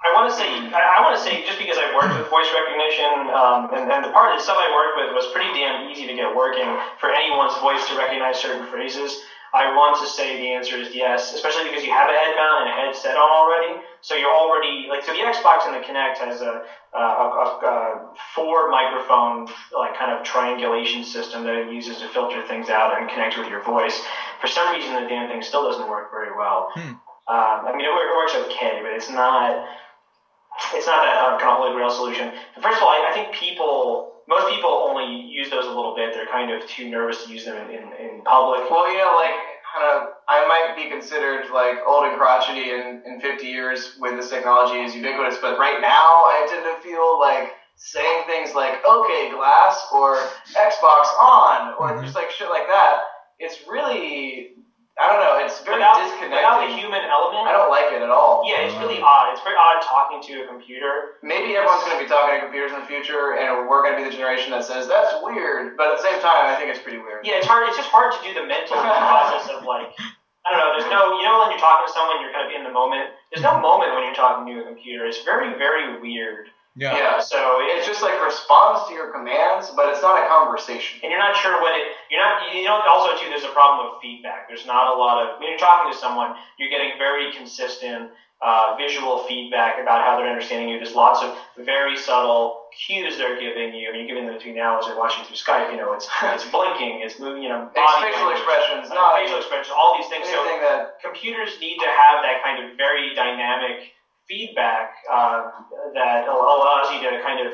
I want to say just because I worked with voice recognition, and the part of the stuff I worked with was pretty damn easy to get working for anyone's voice to recognize certain phrases. I want to say the answer is yes, especially because you have a head mount and a headset on already. So you're already, like, so the Xbox and the Kinect has a four microphone, like, kind of triangulation system that it uses to filter things out and connect with your voice. For some reason, the damn thing still doesn't work very well. I mean, it works okay, but it's not that kind of holy grail solution. First of all, I think most people only use those a little bit. They're kind of too nervous to use them in public. Well, yeah, like, kind of, I might be considered, like, old and crotchety in 50 years when this technology is ubiquitous, but right now I tend to feel like saying things like, okay, glass, or Xbox on, or just, like, shit like that. It's really... I don't know, it's very disconnected. Without the human element. I don't like it at all. Yeah, it's really odd. It's very odd talking to a computer. Maybe everyone's going to be talking to computers in the future, and we're going to be the generation that says, that's weird. But at the same time, I think it's pretty weird. Yeah, it's hard. It's just hard to do the mental process of, like, I don't know, there's no, you know when you're talking to someone, you're kind of in the moment. There's no moment when you're talking to a computer. It's very, very weird. Yeah. So it's just like responds to your commands, but it's not a conversation. And you're not sure what it. You're not. You know. Also, too, there's a problem with feedback. There's not a lot of when you're talking to someone, you're getting very consistent visual feedback about how they're understanding you. There's lots of very subtle cues they're giving you. I mean, you're giving them between now as they're watching through Skype. You know, it's blinking, it's moving. You know, body facial expressions, all these things. So that computers need to have that kind of very dynamic feedback that allows you to kind of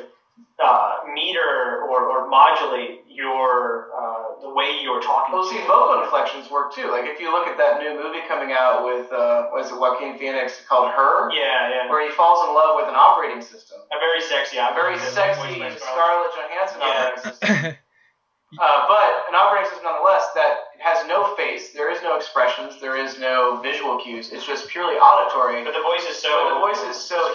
meter or modulate your the way you're talking. Well, see, vocal inflections work too. Like if you look at that new movie coming out with Joaquin Phoenix called Her, where he falls in love with an operating system, a very sexy Scarlett Johansson operating system. But an operating system nonetheless that has no face, there is no expressions, there is no visual cues, it's just purely auditory. But the voice is so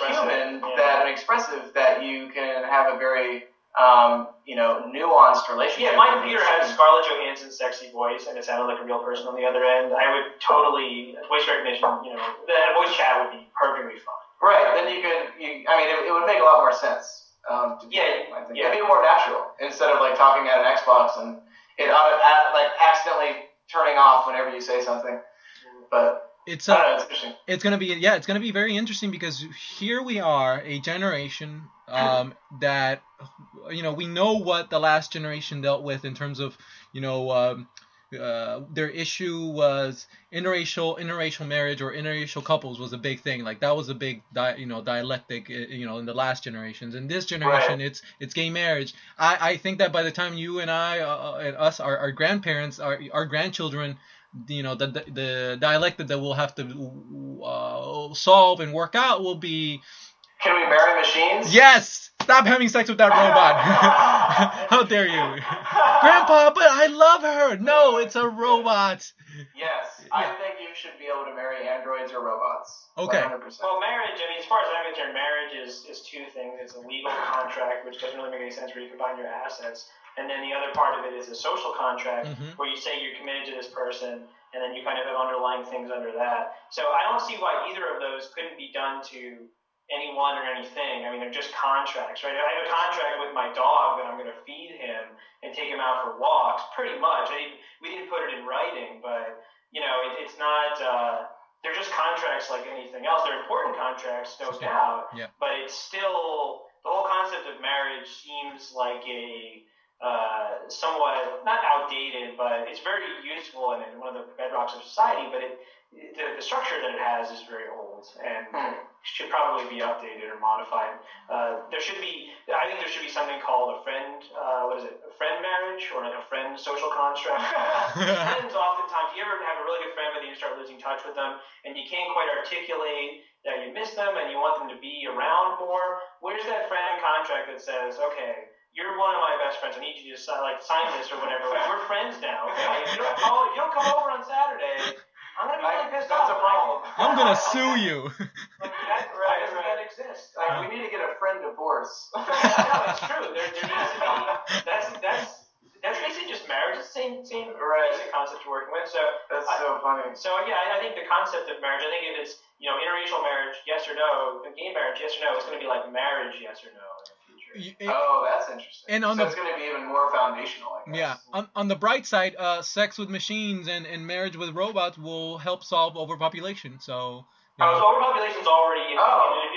human and expressive that you can have a very nuanced relationship. Yeah, my computer had Scarlett Johansson's sexy voice and it sounded like a real person on the other end. I would totally voice recognition, that voice chat would be perfectly fine. Right. Then it would make a lot more sense. It'd be more natural instead of like talking at an Xbox and it accidentally turning off whenever you say something. But it's interesting. It's gonna be very interesting because here we are, a generation that we know what the last generation dealt with in terms of their issue was interracial marriage or interracial couples was a big thing. Like that was a big dialectic in the last generations. In this generation, right. It's gay marriage. I think that by the time you and I and us, our grandparents, our grandchildren, the dialectic that we'll have to solve and work out will be. Can we marry machines? Yes. Stop having sex with that robot. How dare you? Grandpa, but I love her. No, it's a robot. Yes, I think you should be able to marry androids or robots. Okay. 100%. Well, marriage, I mean, as far as I'm concerned, marriage is two things. It's a legal contract, which doesn't really make any sense where you combine your assets. And then the other part of it is a social contract where you say you're committed to this person and then you kind of have underlying things under that. So I don't see why either of those couldn't be done to anyone or anything. I mean, they're just contracts, right? I have a contract with my dog that I'm going to feed him and take him out for walks, pretty much. We didn't put it in writing, but, it's not... they're just contracts like anything else. They're important contracts, no doubt. Yeah. But it's still... The whole concept of marriage seems like a... somewhat not outdated, but it's very useful and one of the bedrocks of society. But the structure that it has is very old and should probably be updated or modified. I think there should be something called a friend. What is it? A friend marriage or like a friend social contract? Friends oftentimes, you ever have a really good friend, but then you start losing touch with them, and you can't quite articulate that you miss them and you want them to be around more. Where's that friend contract that says, okay? You're one of my best friends. I need you to sign this or whatever. Like, we're friends now. Okay? If you don't come over on Saturday, I'm going to be really pissed off. That's a problem. I'm going to sue you. That's right. exist. Like, we need to get a friend divorce. No, it's true. There needs to be. That's basically just marriage. It's the same basic concept you're working with. So that's so funny. So yeah, I think the concept of marriage. I think if it's interracial marriage, yes or no, gay marriage, yes or no, it's going to be like marriage, yes or no. Oh, that's interesting. And so it's going to be even more foundational, I guess. Yeah. On the bright side, sex with machines and marriage with robots will help solve overpopulation. So, so overpopulation is already in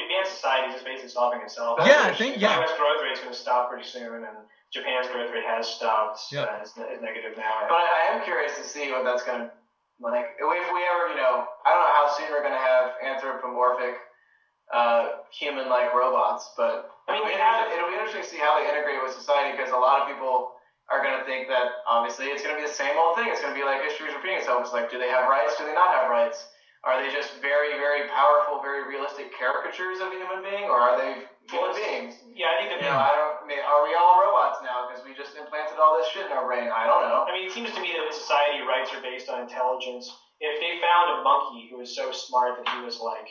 advanced societies. It's basically solving itself. Yeah, I think yeah. The U.S. growth rate is going to stop pretty soon, and Japan's growth rate has stopped. Yep. It's negative now. But I am curious to see what that's going to like. If we ever, I don't know how soon we're going to have anthropomorphic human-like robots, but. I mean, it'll be interesting to see how they integrate with society, because a lot of people are going to think that, obviously, it's going to be the same old thing. It's going to be like history's repeating itself. It's like, do they have rights? Do they not have rights? Are they just very, very powerful, very realistic caricatures of a human being, or are they human beings? Yeah, I think that are we all robots now because we just implanted all this shit in our brain? I don't know. I mean, it seems to me that in society, rights are based on intelligence. If they found a monkey who was so smart that he was like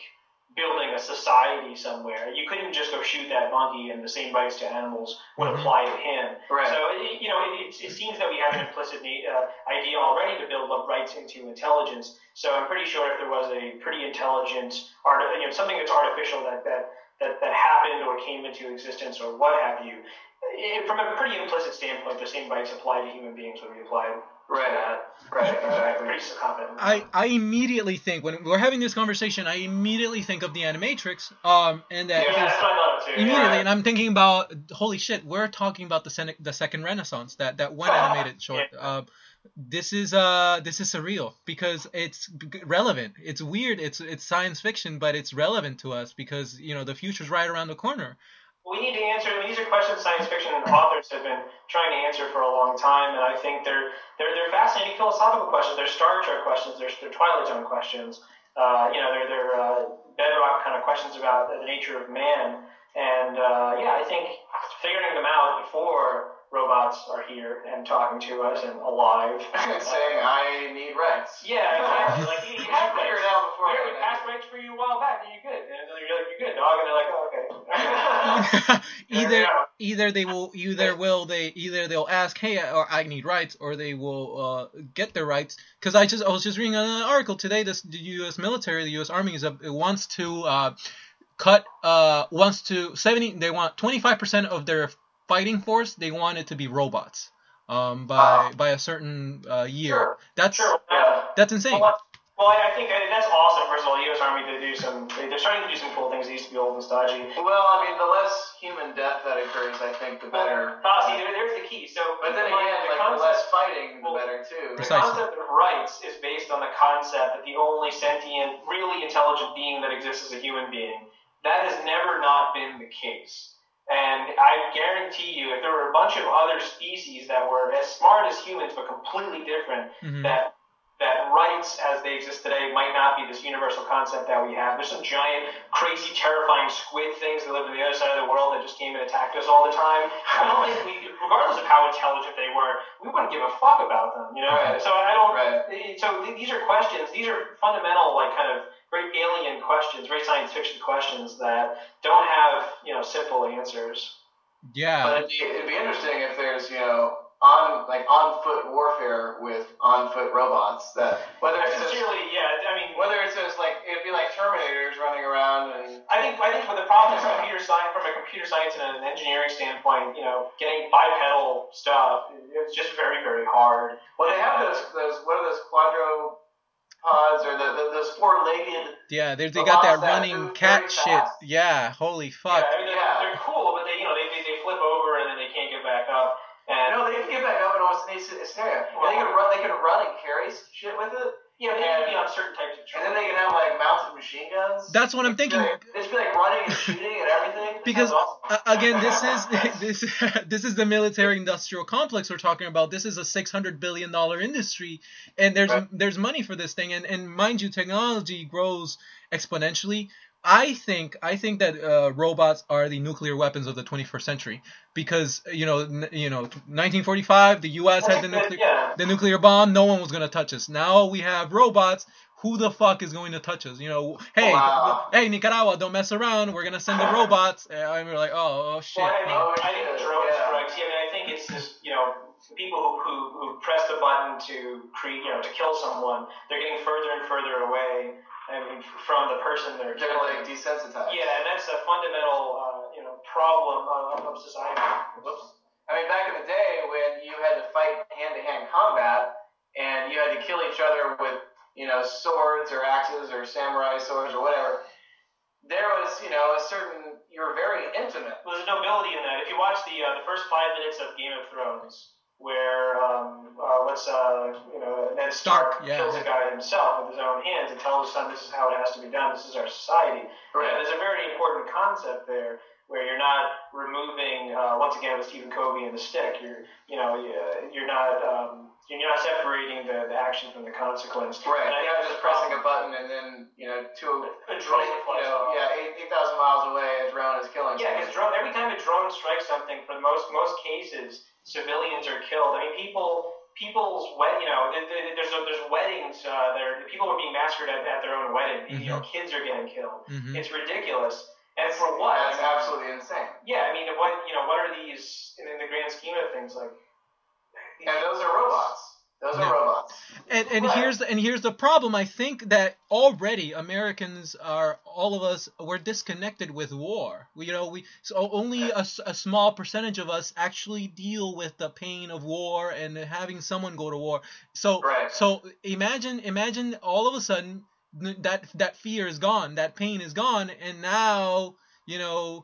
building a society somewhere, you couldn't just go shoot that monkey, and the same rights to animals would apply to him. Right. So, it seems that we have an implicit idea already to build up rights into intelligence. So I'm pretty sure if there was a pretty intelligent, something that's artificial that happened or came into existence or what have you, from a pretty implicit standpoint, the same rights apply to human beings would be applied. Right, exactly. I immediately think, when we're having this conversation, I immediately think of the Animatrix, and that that's what I love too. Immediately, and I'm thinking about, holy shit, we're talking about the second Renaissance, that one animated short. Yeah. This is surreal because it's relevant. It's weird. It's science fiction, but it's relevant to us because the future's right around the corner. We need to answer. These are questions science fiction and authors have been trying to answer for a long time, and I think they're fascinating philosophical questions. They're Star Trek questions. They're Twilight Zone questions. They're bedrock kind of questions about the nature of man. And I think figuring them out before robots are here and talking to us and alive and saying, I need rights. Yeah, exactly. Like, you have figured it out before. We passed rights for you a while back, and you're good. And you're like, you're good, dog. And they're like, oh, okay. Either they'll ask, hey, or I need rights, or they will get their rights. Because I was just reading an article today. The U.S. military, the U.S. Army, wants to They want 25% of their fighting force, they want it to be robots by a certain year. Sure. That's insane. Well, I think that's awesome. First of all, the U.S. Army, they're starting to do some cool things. They used to be old and stodgy. Well, I mean, the less human death that occurs, I think, the better. See, there's the key. So, but then again, the less fighting, the better, too. Precisely. The concept of rights is based on the concept that the only sentient, really intelligent being that exists is a human being. That has never not been the case. And I guarantee you, if there were a bunch of other species that were as smart as humans but completely different, that rights as they exist today might not be this universal concept that we have. There's some giant, crazy, terrifying squid things that live on the other side of the world that just came and attacked us all the time. I don't think we, regardless of how intelligent they were, we wouldn't give a fuck about them, Right. So I don't. Right. So these are questions. These are fundamental, like kind of very alien questions, very science fiction questions that don't have, simple answers. Yeah. But it'd be interesting if there's, on-foot warfare with on-foot robots. Whether it's just like, it'd be like Terminators running around. And I think with the problem is from a computer science and an engineering standpoint, getting bipedal stuff, it's just very, very hard. Well, they have those what are those quadro... pods or those four-legged... Yeah, they got that running cat shit. Yeah, holy fuck. Yeah, I mean, they're cool, but they flip over and then they can't get back up. And no, they can get back up in almost any scenario. Well, they can run and carry shit with it. Yeah, they can be on certain types of training. And then they can have, mounted machine guns. That's what I'm thinking. They should be, running and shooting and everything. Because, awesome. Again, this is the military-industrial complex we're talking about. This is a $600 billion industry, and there's money for this thing. And mind you, technology grows exponentially. I think that robots are the nuclear weapons of the 21st century because 1945 the U.S. had the nuclear bomb. No one was going to touch us. Now we have robots who the fuck is going to touch us? You know, hey, wow. Hey, Nicaragua, don't mess around. We're going to send the robots. And we're like, oh, shit. Well, I think the drone strikes. Yeah, I mean, I think it's just, you know, people who press the button to create, you know, to kill someone, they're getting further and further away. I mean, from the person they're killing. They're like desensitized. Yeah, and that's a fundamental, you know, problem of society. Whoops. I mean, back in the day when you had to fight hand-to-hand combat and you had to kill each other with, you know, swords or axes or samurai swords or whatever, there was, you know, a certain, you were very intimate. Well, there's nobility in that. If you watch the first 5 minutes of Game of Thrones, where, you know, Ned Stark kills a guy himself with his own hands and tells his son, this is how it has to be done, this is our society. Right. And there's a very important concept there, where you're not removing, once again, with Stephen Covey and the stick, you're not separating the action from the consequence. Right. And I was just pressing a button, and then, you know, a drone flies. 8,000 miles away, a drone is killing. Yeah, because every time a drone strikes something, for most cases, civilians are killed. I mean, people's wedding, you know, there's weddings there. People are being massacred at their own wedding. Mm-hmm. You know, kids are getting killed. Mm-hmm. It's ridiculous. And for what? That's absolutely insane. Yeah, I mean, what are these in the grand scheme of things like? And those are robots. Those are robots. And right. here's the problem. I think that already Americans are, all of us, we're disconnected with war. Only a small percentage of us actually deal with the pain of war and having someone go to war. So right. So imagine all of a sudden that fear is gone, that pain is gone, and now, you know,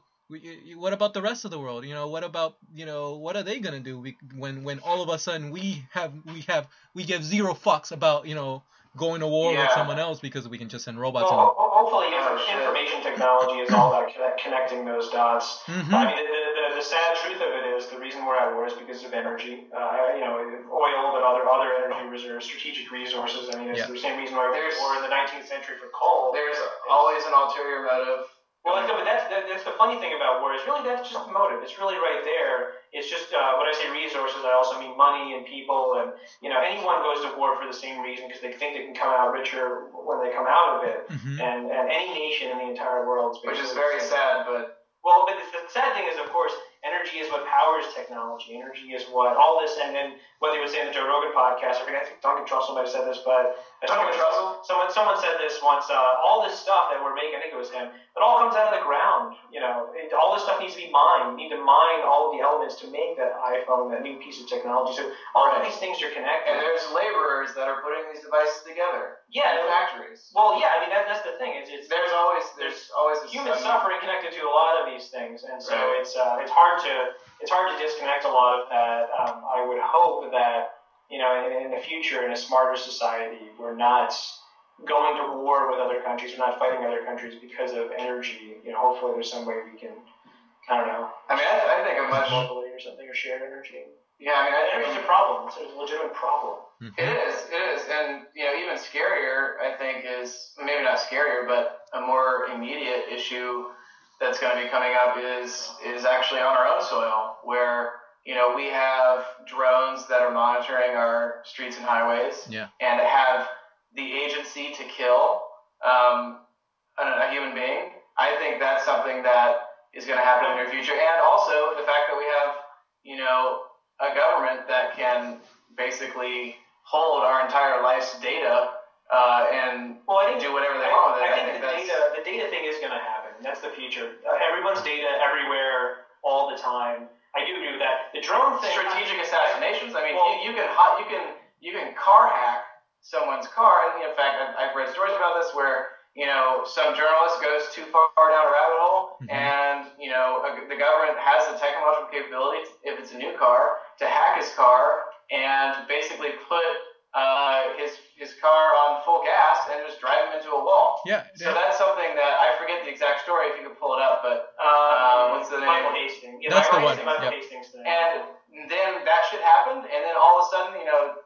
what about the rest of the world? You know, what about, you know, what are they gonna do when all of a sudden we give zero fucks about, you know, going to war with someone else because we can just send robots. Well, hopefully, information technology is all about connecting those dots. Mm-hmm. I mean, the sad truth of it is the reason we're at war is because of energy. You know, oil, but other energy reserves, strategic resources. I mean, it's the same reason why we were in the 19th century for coal. There's always an ulterior motive. Well, but that's the funny thing about war. Is really that's just the motive. It's really right there. It's just when I say resources, I also mean money and people, and you know, anyone goes to war for the same reason because they think they can come out richer when they come out of it. Mm-hmm. And any nation in the entire world, which is very sad. But the sad thing is, of course, energy is what powers technology. Energy is what all this, and then what they would say in the Joe Rogan podcast. I think Duncan Trussell might have said this, but someone said this once. All this stuff that we're making, I think it was him, it all comes out of the ground. You know, all this stuff needs to be mined. You need to mine all of the elements to make that iPhone, that new piece of technology. So all of these things are connected. And there's laborers that are putting these devices together. Yeah, in factories. Well, yeah, I mean that's the thing. It's there's always human suffering connected to a lot of these things, and so it's hard to disconnect a lot of that. I would hope that, you know, in the future, in a smarter society, we're not going to war with other countries. We're not fighting other countries because of energy. You know, hopefully there's some way we can. I don't know. I mean, I think a much more or something or shared energy. Yeah, I mean, energy's a problem. It's a legitimate problem. Mm-hmm. It is, and you know, even scarier, I think, is maybe not scarier, but a more immediate issue that's going to be coming up is actually on our own soil, where you know we have drones that are monitoring our streets and highways, and have the agency to kill a human being. I think that's something that is going to happen in the near future, and also the fact that we have, you know, a government that can basically hold our entire life's data and do whatever they want with it. I think the data thing is going to happen. That's the future. Everyone's data, everywhere, all the time. I do agree with that. The drone thing. Strategic assassinations. I mean, you can car hack someone's car. And in fact, I've read stories about this where, you know, some journalist goes too far down a rabbit hole, and, you know, the government has the technological capability, if it's a new car, to hack his car and basically put his car on full gas and just drive him into a wall. So that's something that, I forget the exact story if you can pull it up, but what's the name? Michael Hastings. Yeah, that's the one. Michael Hastings thing. And then that shit happened, and then all of a sudden, you know,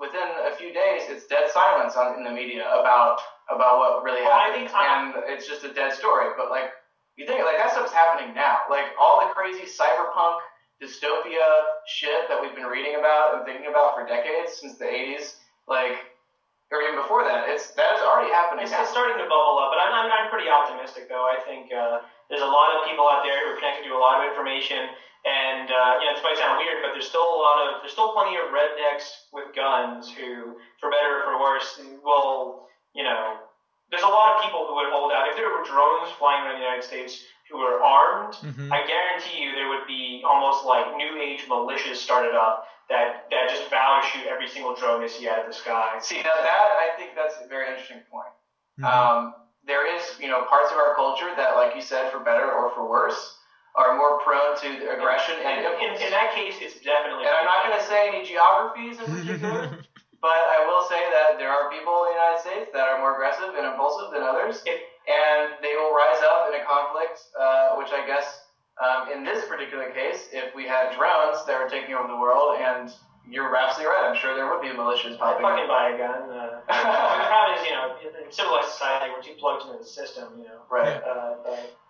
within a few days, it's dead silence in the media about what really happened, and it's just a dead story. But like, you think like that stuff's happening now, like all the crazy cyberpunk dystopia shit that we've been reading about and thinking about for decades since the 80s, like or even before that. That's already happening. It's starting to bubble up, but I'm pretty optimistic though. I think there's a lot of people out there who are connected to a lot of information, and you know, this might sound weird, but there's still plenty of rednecks with guns who, for better or for worse, will, you know. There's a lot of people who would hold out. If there were drones flying around the United States who were armed, mm-hmm. I guarantee you there would be almost like new age militias started up that just vow to shoot every single drone they see out of the sky. See, now that, I think that's a very interesting point. Mm-hmm. There is, you know, parts of our culture that, like you said, for better or for worse, are more prone to aggression. And in that case, it's definitely... And I'm not going to say any geographies in particular. But I will say that there are people in the United States that are more aggressive and impulsive than others, and they will rise up in a conflict, which I guess in this particular case, if we had drones that were taking over the world, and you're absolutely right, I'm sure there would be militias popping up. Fucking buy a gun. The problem is, you know, in civilized society, we're too plugged into the system, you know. Right.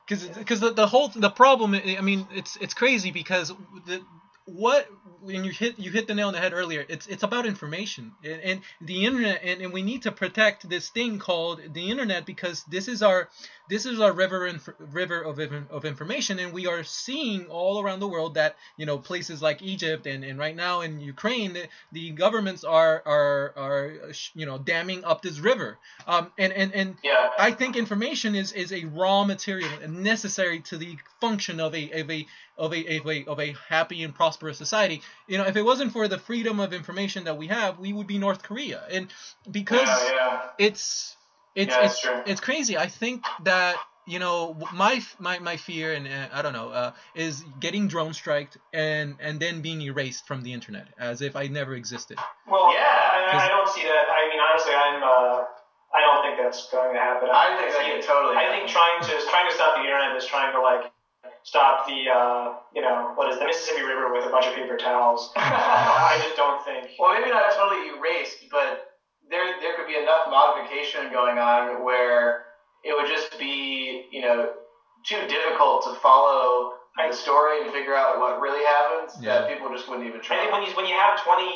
Because the whole the problem, I mean, it's crazy because and you hit the nail on the head earlier. It's about information and the internet, and we need to protect this thing called the internet, because this is our river of information, and we are seeing all around the world that, you know, places like Egypt and right now in Ukraine, the governments are you know, damming up this river. Yeah. I think information is a raw material and necessary to the function of a happy and prosperous society. You know, if it wasn't for the freedom of information that we have, we would be North Korea. And because it's crazy. I think that, you know, my fear, and I don't know, is getting drone striked and then being erased from the internet as if I never existed. Well, yeah, I don't see that. I mean, honestly, I don't think that's going to happen. I think that can totally. I think trying to stop the internet is trying to like. Stop the, you know, what is the Mississippi River with a bunch of paper towels. I just don't think. Well, maybe not totally erased, but there could be enough modification going on where it would just be, you know, too difficult to follow the story and figure out what really happens that people just wouldn't even try. I think when you have 20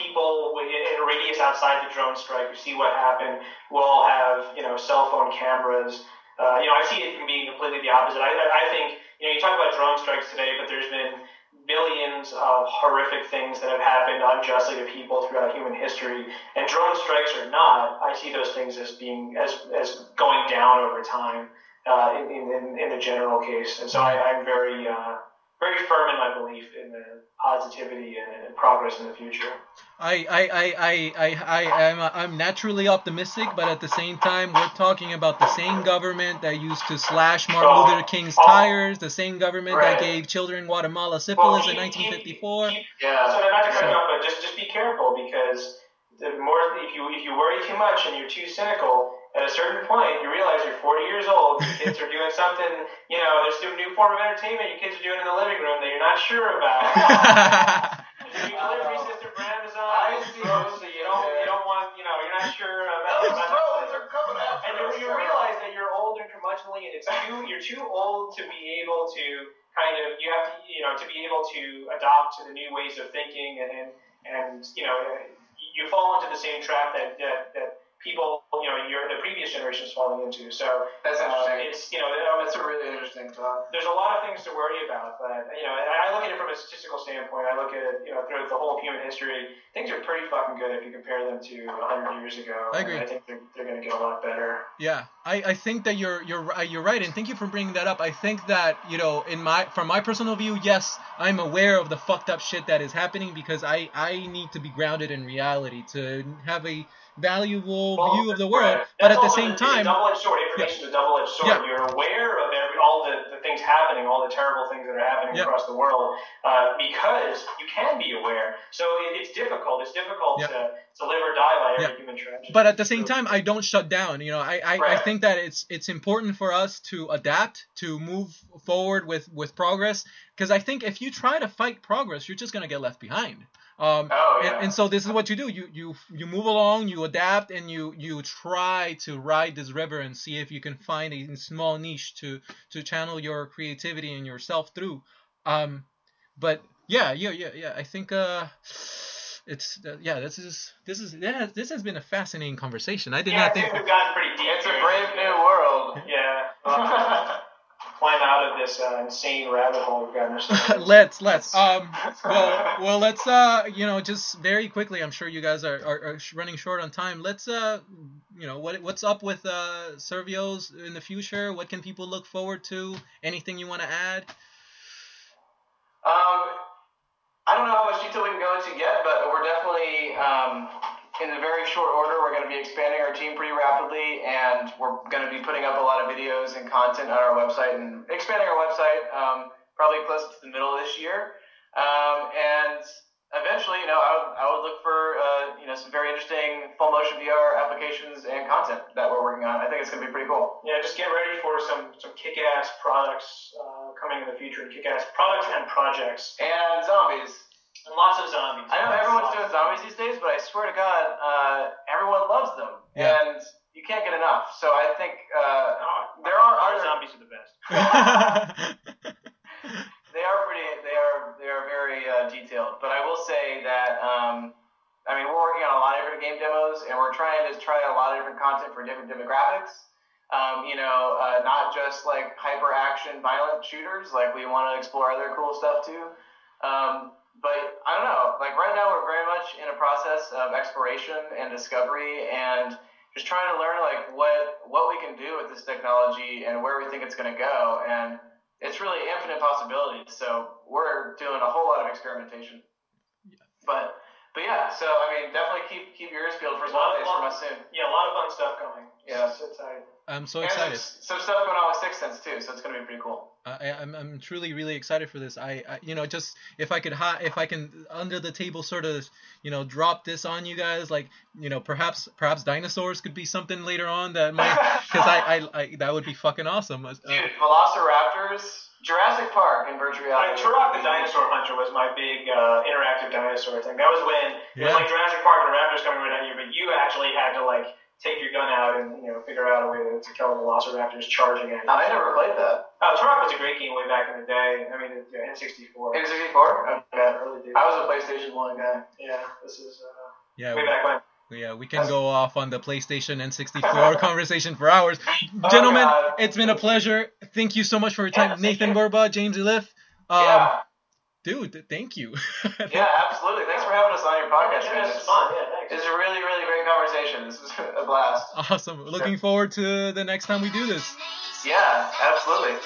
people in a radius outside the drone strike who see what happened, who all have, you know, cell phone cameras. You know, I see it being completely the opposite. I think, you know, you talk about drone strikes today, but there's been billions of horrific things that have happened unjustly to people throughout human history. And drone strikes or not, I see those things as being as going down over time in the general case. And so I'm very very firm in my belief in the positivity and progress in the future. I'm naturally optimistic, but at the same time, we're talking about the same government that used to slash Martin Luther King's tires, the same government that gave children in Guatemala syphilis in 1954. So not to cut you off, but just be careful, because the more if you worry too much and you're too cynical, at a certain point, you realize you're 40 years old, your kids are doing something, you know, there's a new form of entertainment your kids are doing in the living room that you're not sure about. You delivery system for Amazon, obviously, you don't want, you know, you're not sure about it. And you realize that you're old and curmudgeonly, and you're too old to be able to kind of, you have to, you know, to be able to adopt to the new ways of thinking, and you know, you fall into the same trap that people, you know, the previous generation's falling into. So that's interesting. It's, you know, that's a really interesting thought. There's a lot of things to worry about, but, you know, I look at it from a statistical standpoint. I look at it, you know, throughout the whole human history. Things are pretty fucking good if you compare them to 100 years ago. I agree. I think they're going to get a lot better. Yeah, I think that you're right, and thank you for bringing that up. I think that, you know, from my personal view, yes, I'm aware of the fucked up shit that is happening, because I need to be grounded in reality to have a valuable view of the world, but at the same time, information is a double-edged sword. Yeah. You're aware of all the things happening, all the terrible things that are happening across the world, because you can be aware. So it's difficult. It's difficult to live or die by every human tragedy. But at the same time, I don't shut down. You know, I think that it's important for us to adapt, to move forward with progress, because I think if you try to fight progress, you're just gonna get left behind. And so this is what you do. You move along, you adapt, and you try to ride this river and see if you can find a small niche to channel your creativity and yourself through. But I think It's this has been a fascinating conversation. I did not think we've gotten pretty deep. It's a brave new world. Yeah, climb out of this insane rabbit hole we've gotten ourselves. let's let's just very quickly. I'm sure you guys are running short on time. Let's what's up with Survios in the future? What can people look forward to? Anything you want to add? I don't know how much detail we can go into yet, but we're definitely, in a very short order, we're going to be expanding our team pretty rapidly, and we're going to be putting up a lot of videos and content on our website and expanding our website probably close to the middle of this year. And eventually, I would look for, some very interesting full motion VR applications and content that we're working on. I think it's going to be pretty cool. Yeah, just get ready for some kick-ass products, coming in the future, and kick-ass products and projects. And zombies. And lots of zombies. I know everyone's doing zombies these days, but I swear to God, everyone loves them. Yeah. And you can't get enough. So I think there are other... Zombies are the best. They are very detailed. But I will say that, we're working on a lot of different game demos, and we're trying to try a lot of different content for different demographics. Not just like hyper action violent shooters, like we want to explore other cool stuff too. But I don't know, like right now we're very much in a process of exploration and discovery and just trying to learn like what we can do with this technology and where we think it's going to go. And it's really infinite possibilities. So we're doing a whole lot of experimentation, but yeah, so definitely keep your ears peeled for some updates from us soon. Yeah, a lot of fun stuff coming. Yeah, so excited. I'm so excited. Some stuff going on with Sixth Sense too, so it's gonna be pretty cool. I'm truly really excited for this. I just if I can under the table sort of drop this on you guys, like perhaps dinosaurs could be something later on that might, because I that would be fucking awesome. Dude, Velociraptors. Jurassic Park in virtual reality. Turok the Dinosaur Hunter was my big interactive dinosaur thing. That was when it was like Jurassic Park and raptors coming right at you, but you actually had to like take your gun out and figure out a way to kill the velociraptors charging at you. I never played that. Turok was a great game way back in the day. N64. N64? Yeah, early days. I was a PlayStation 1 guy. Yeah, this is way back when. Yeah, we can go off on the PlayStation N64 conversation for hours. Gentlemen, it's been a pleasure. Thank you so much for your time. Nathan Burba, James Iliff. Dude, thank you. Yeah, absolutely. Thanks for having us on your podcast, man. This is fun. Yeah, thanks. It's a really, really great conversation. This was a blast. Awesome. Looking forward to the next time we do this. Yeah, absolutely.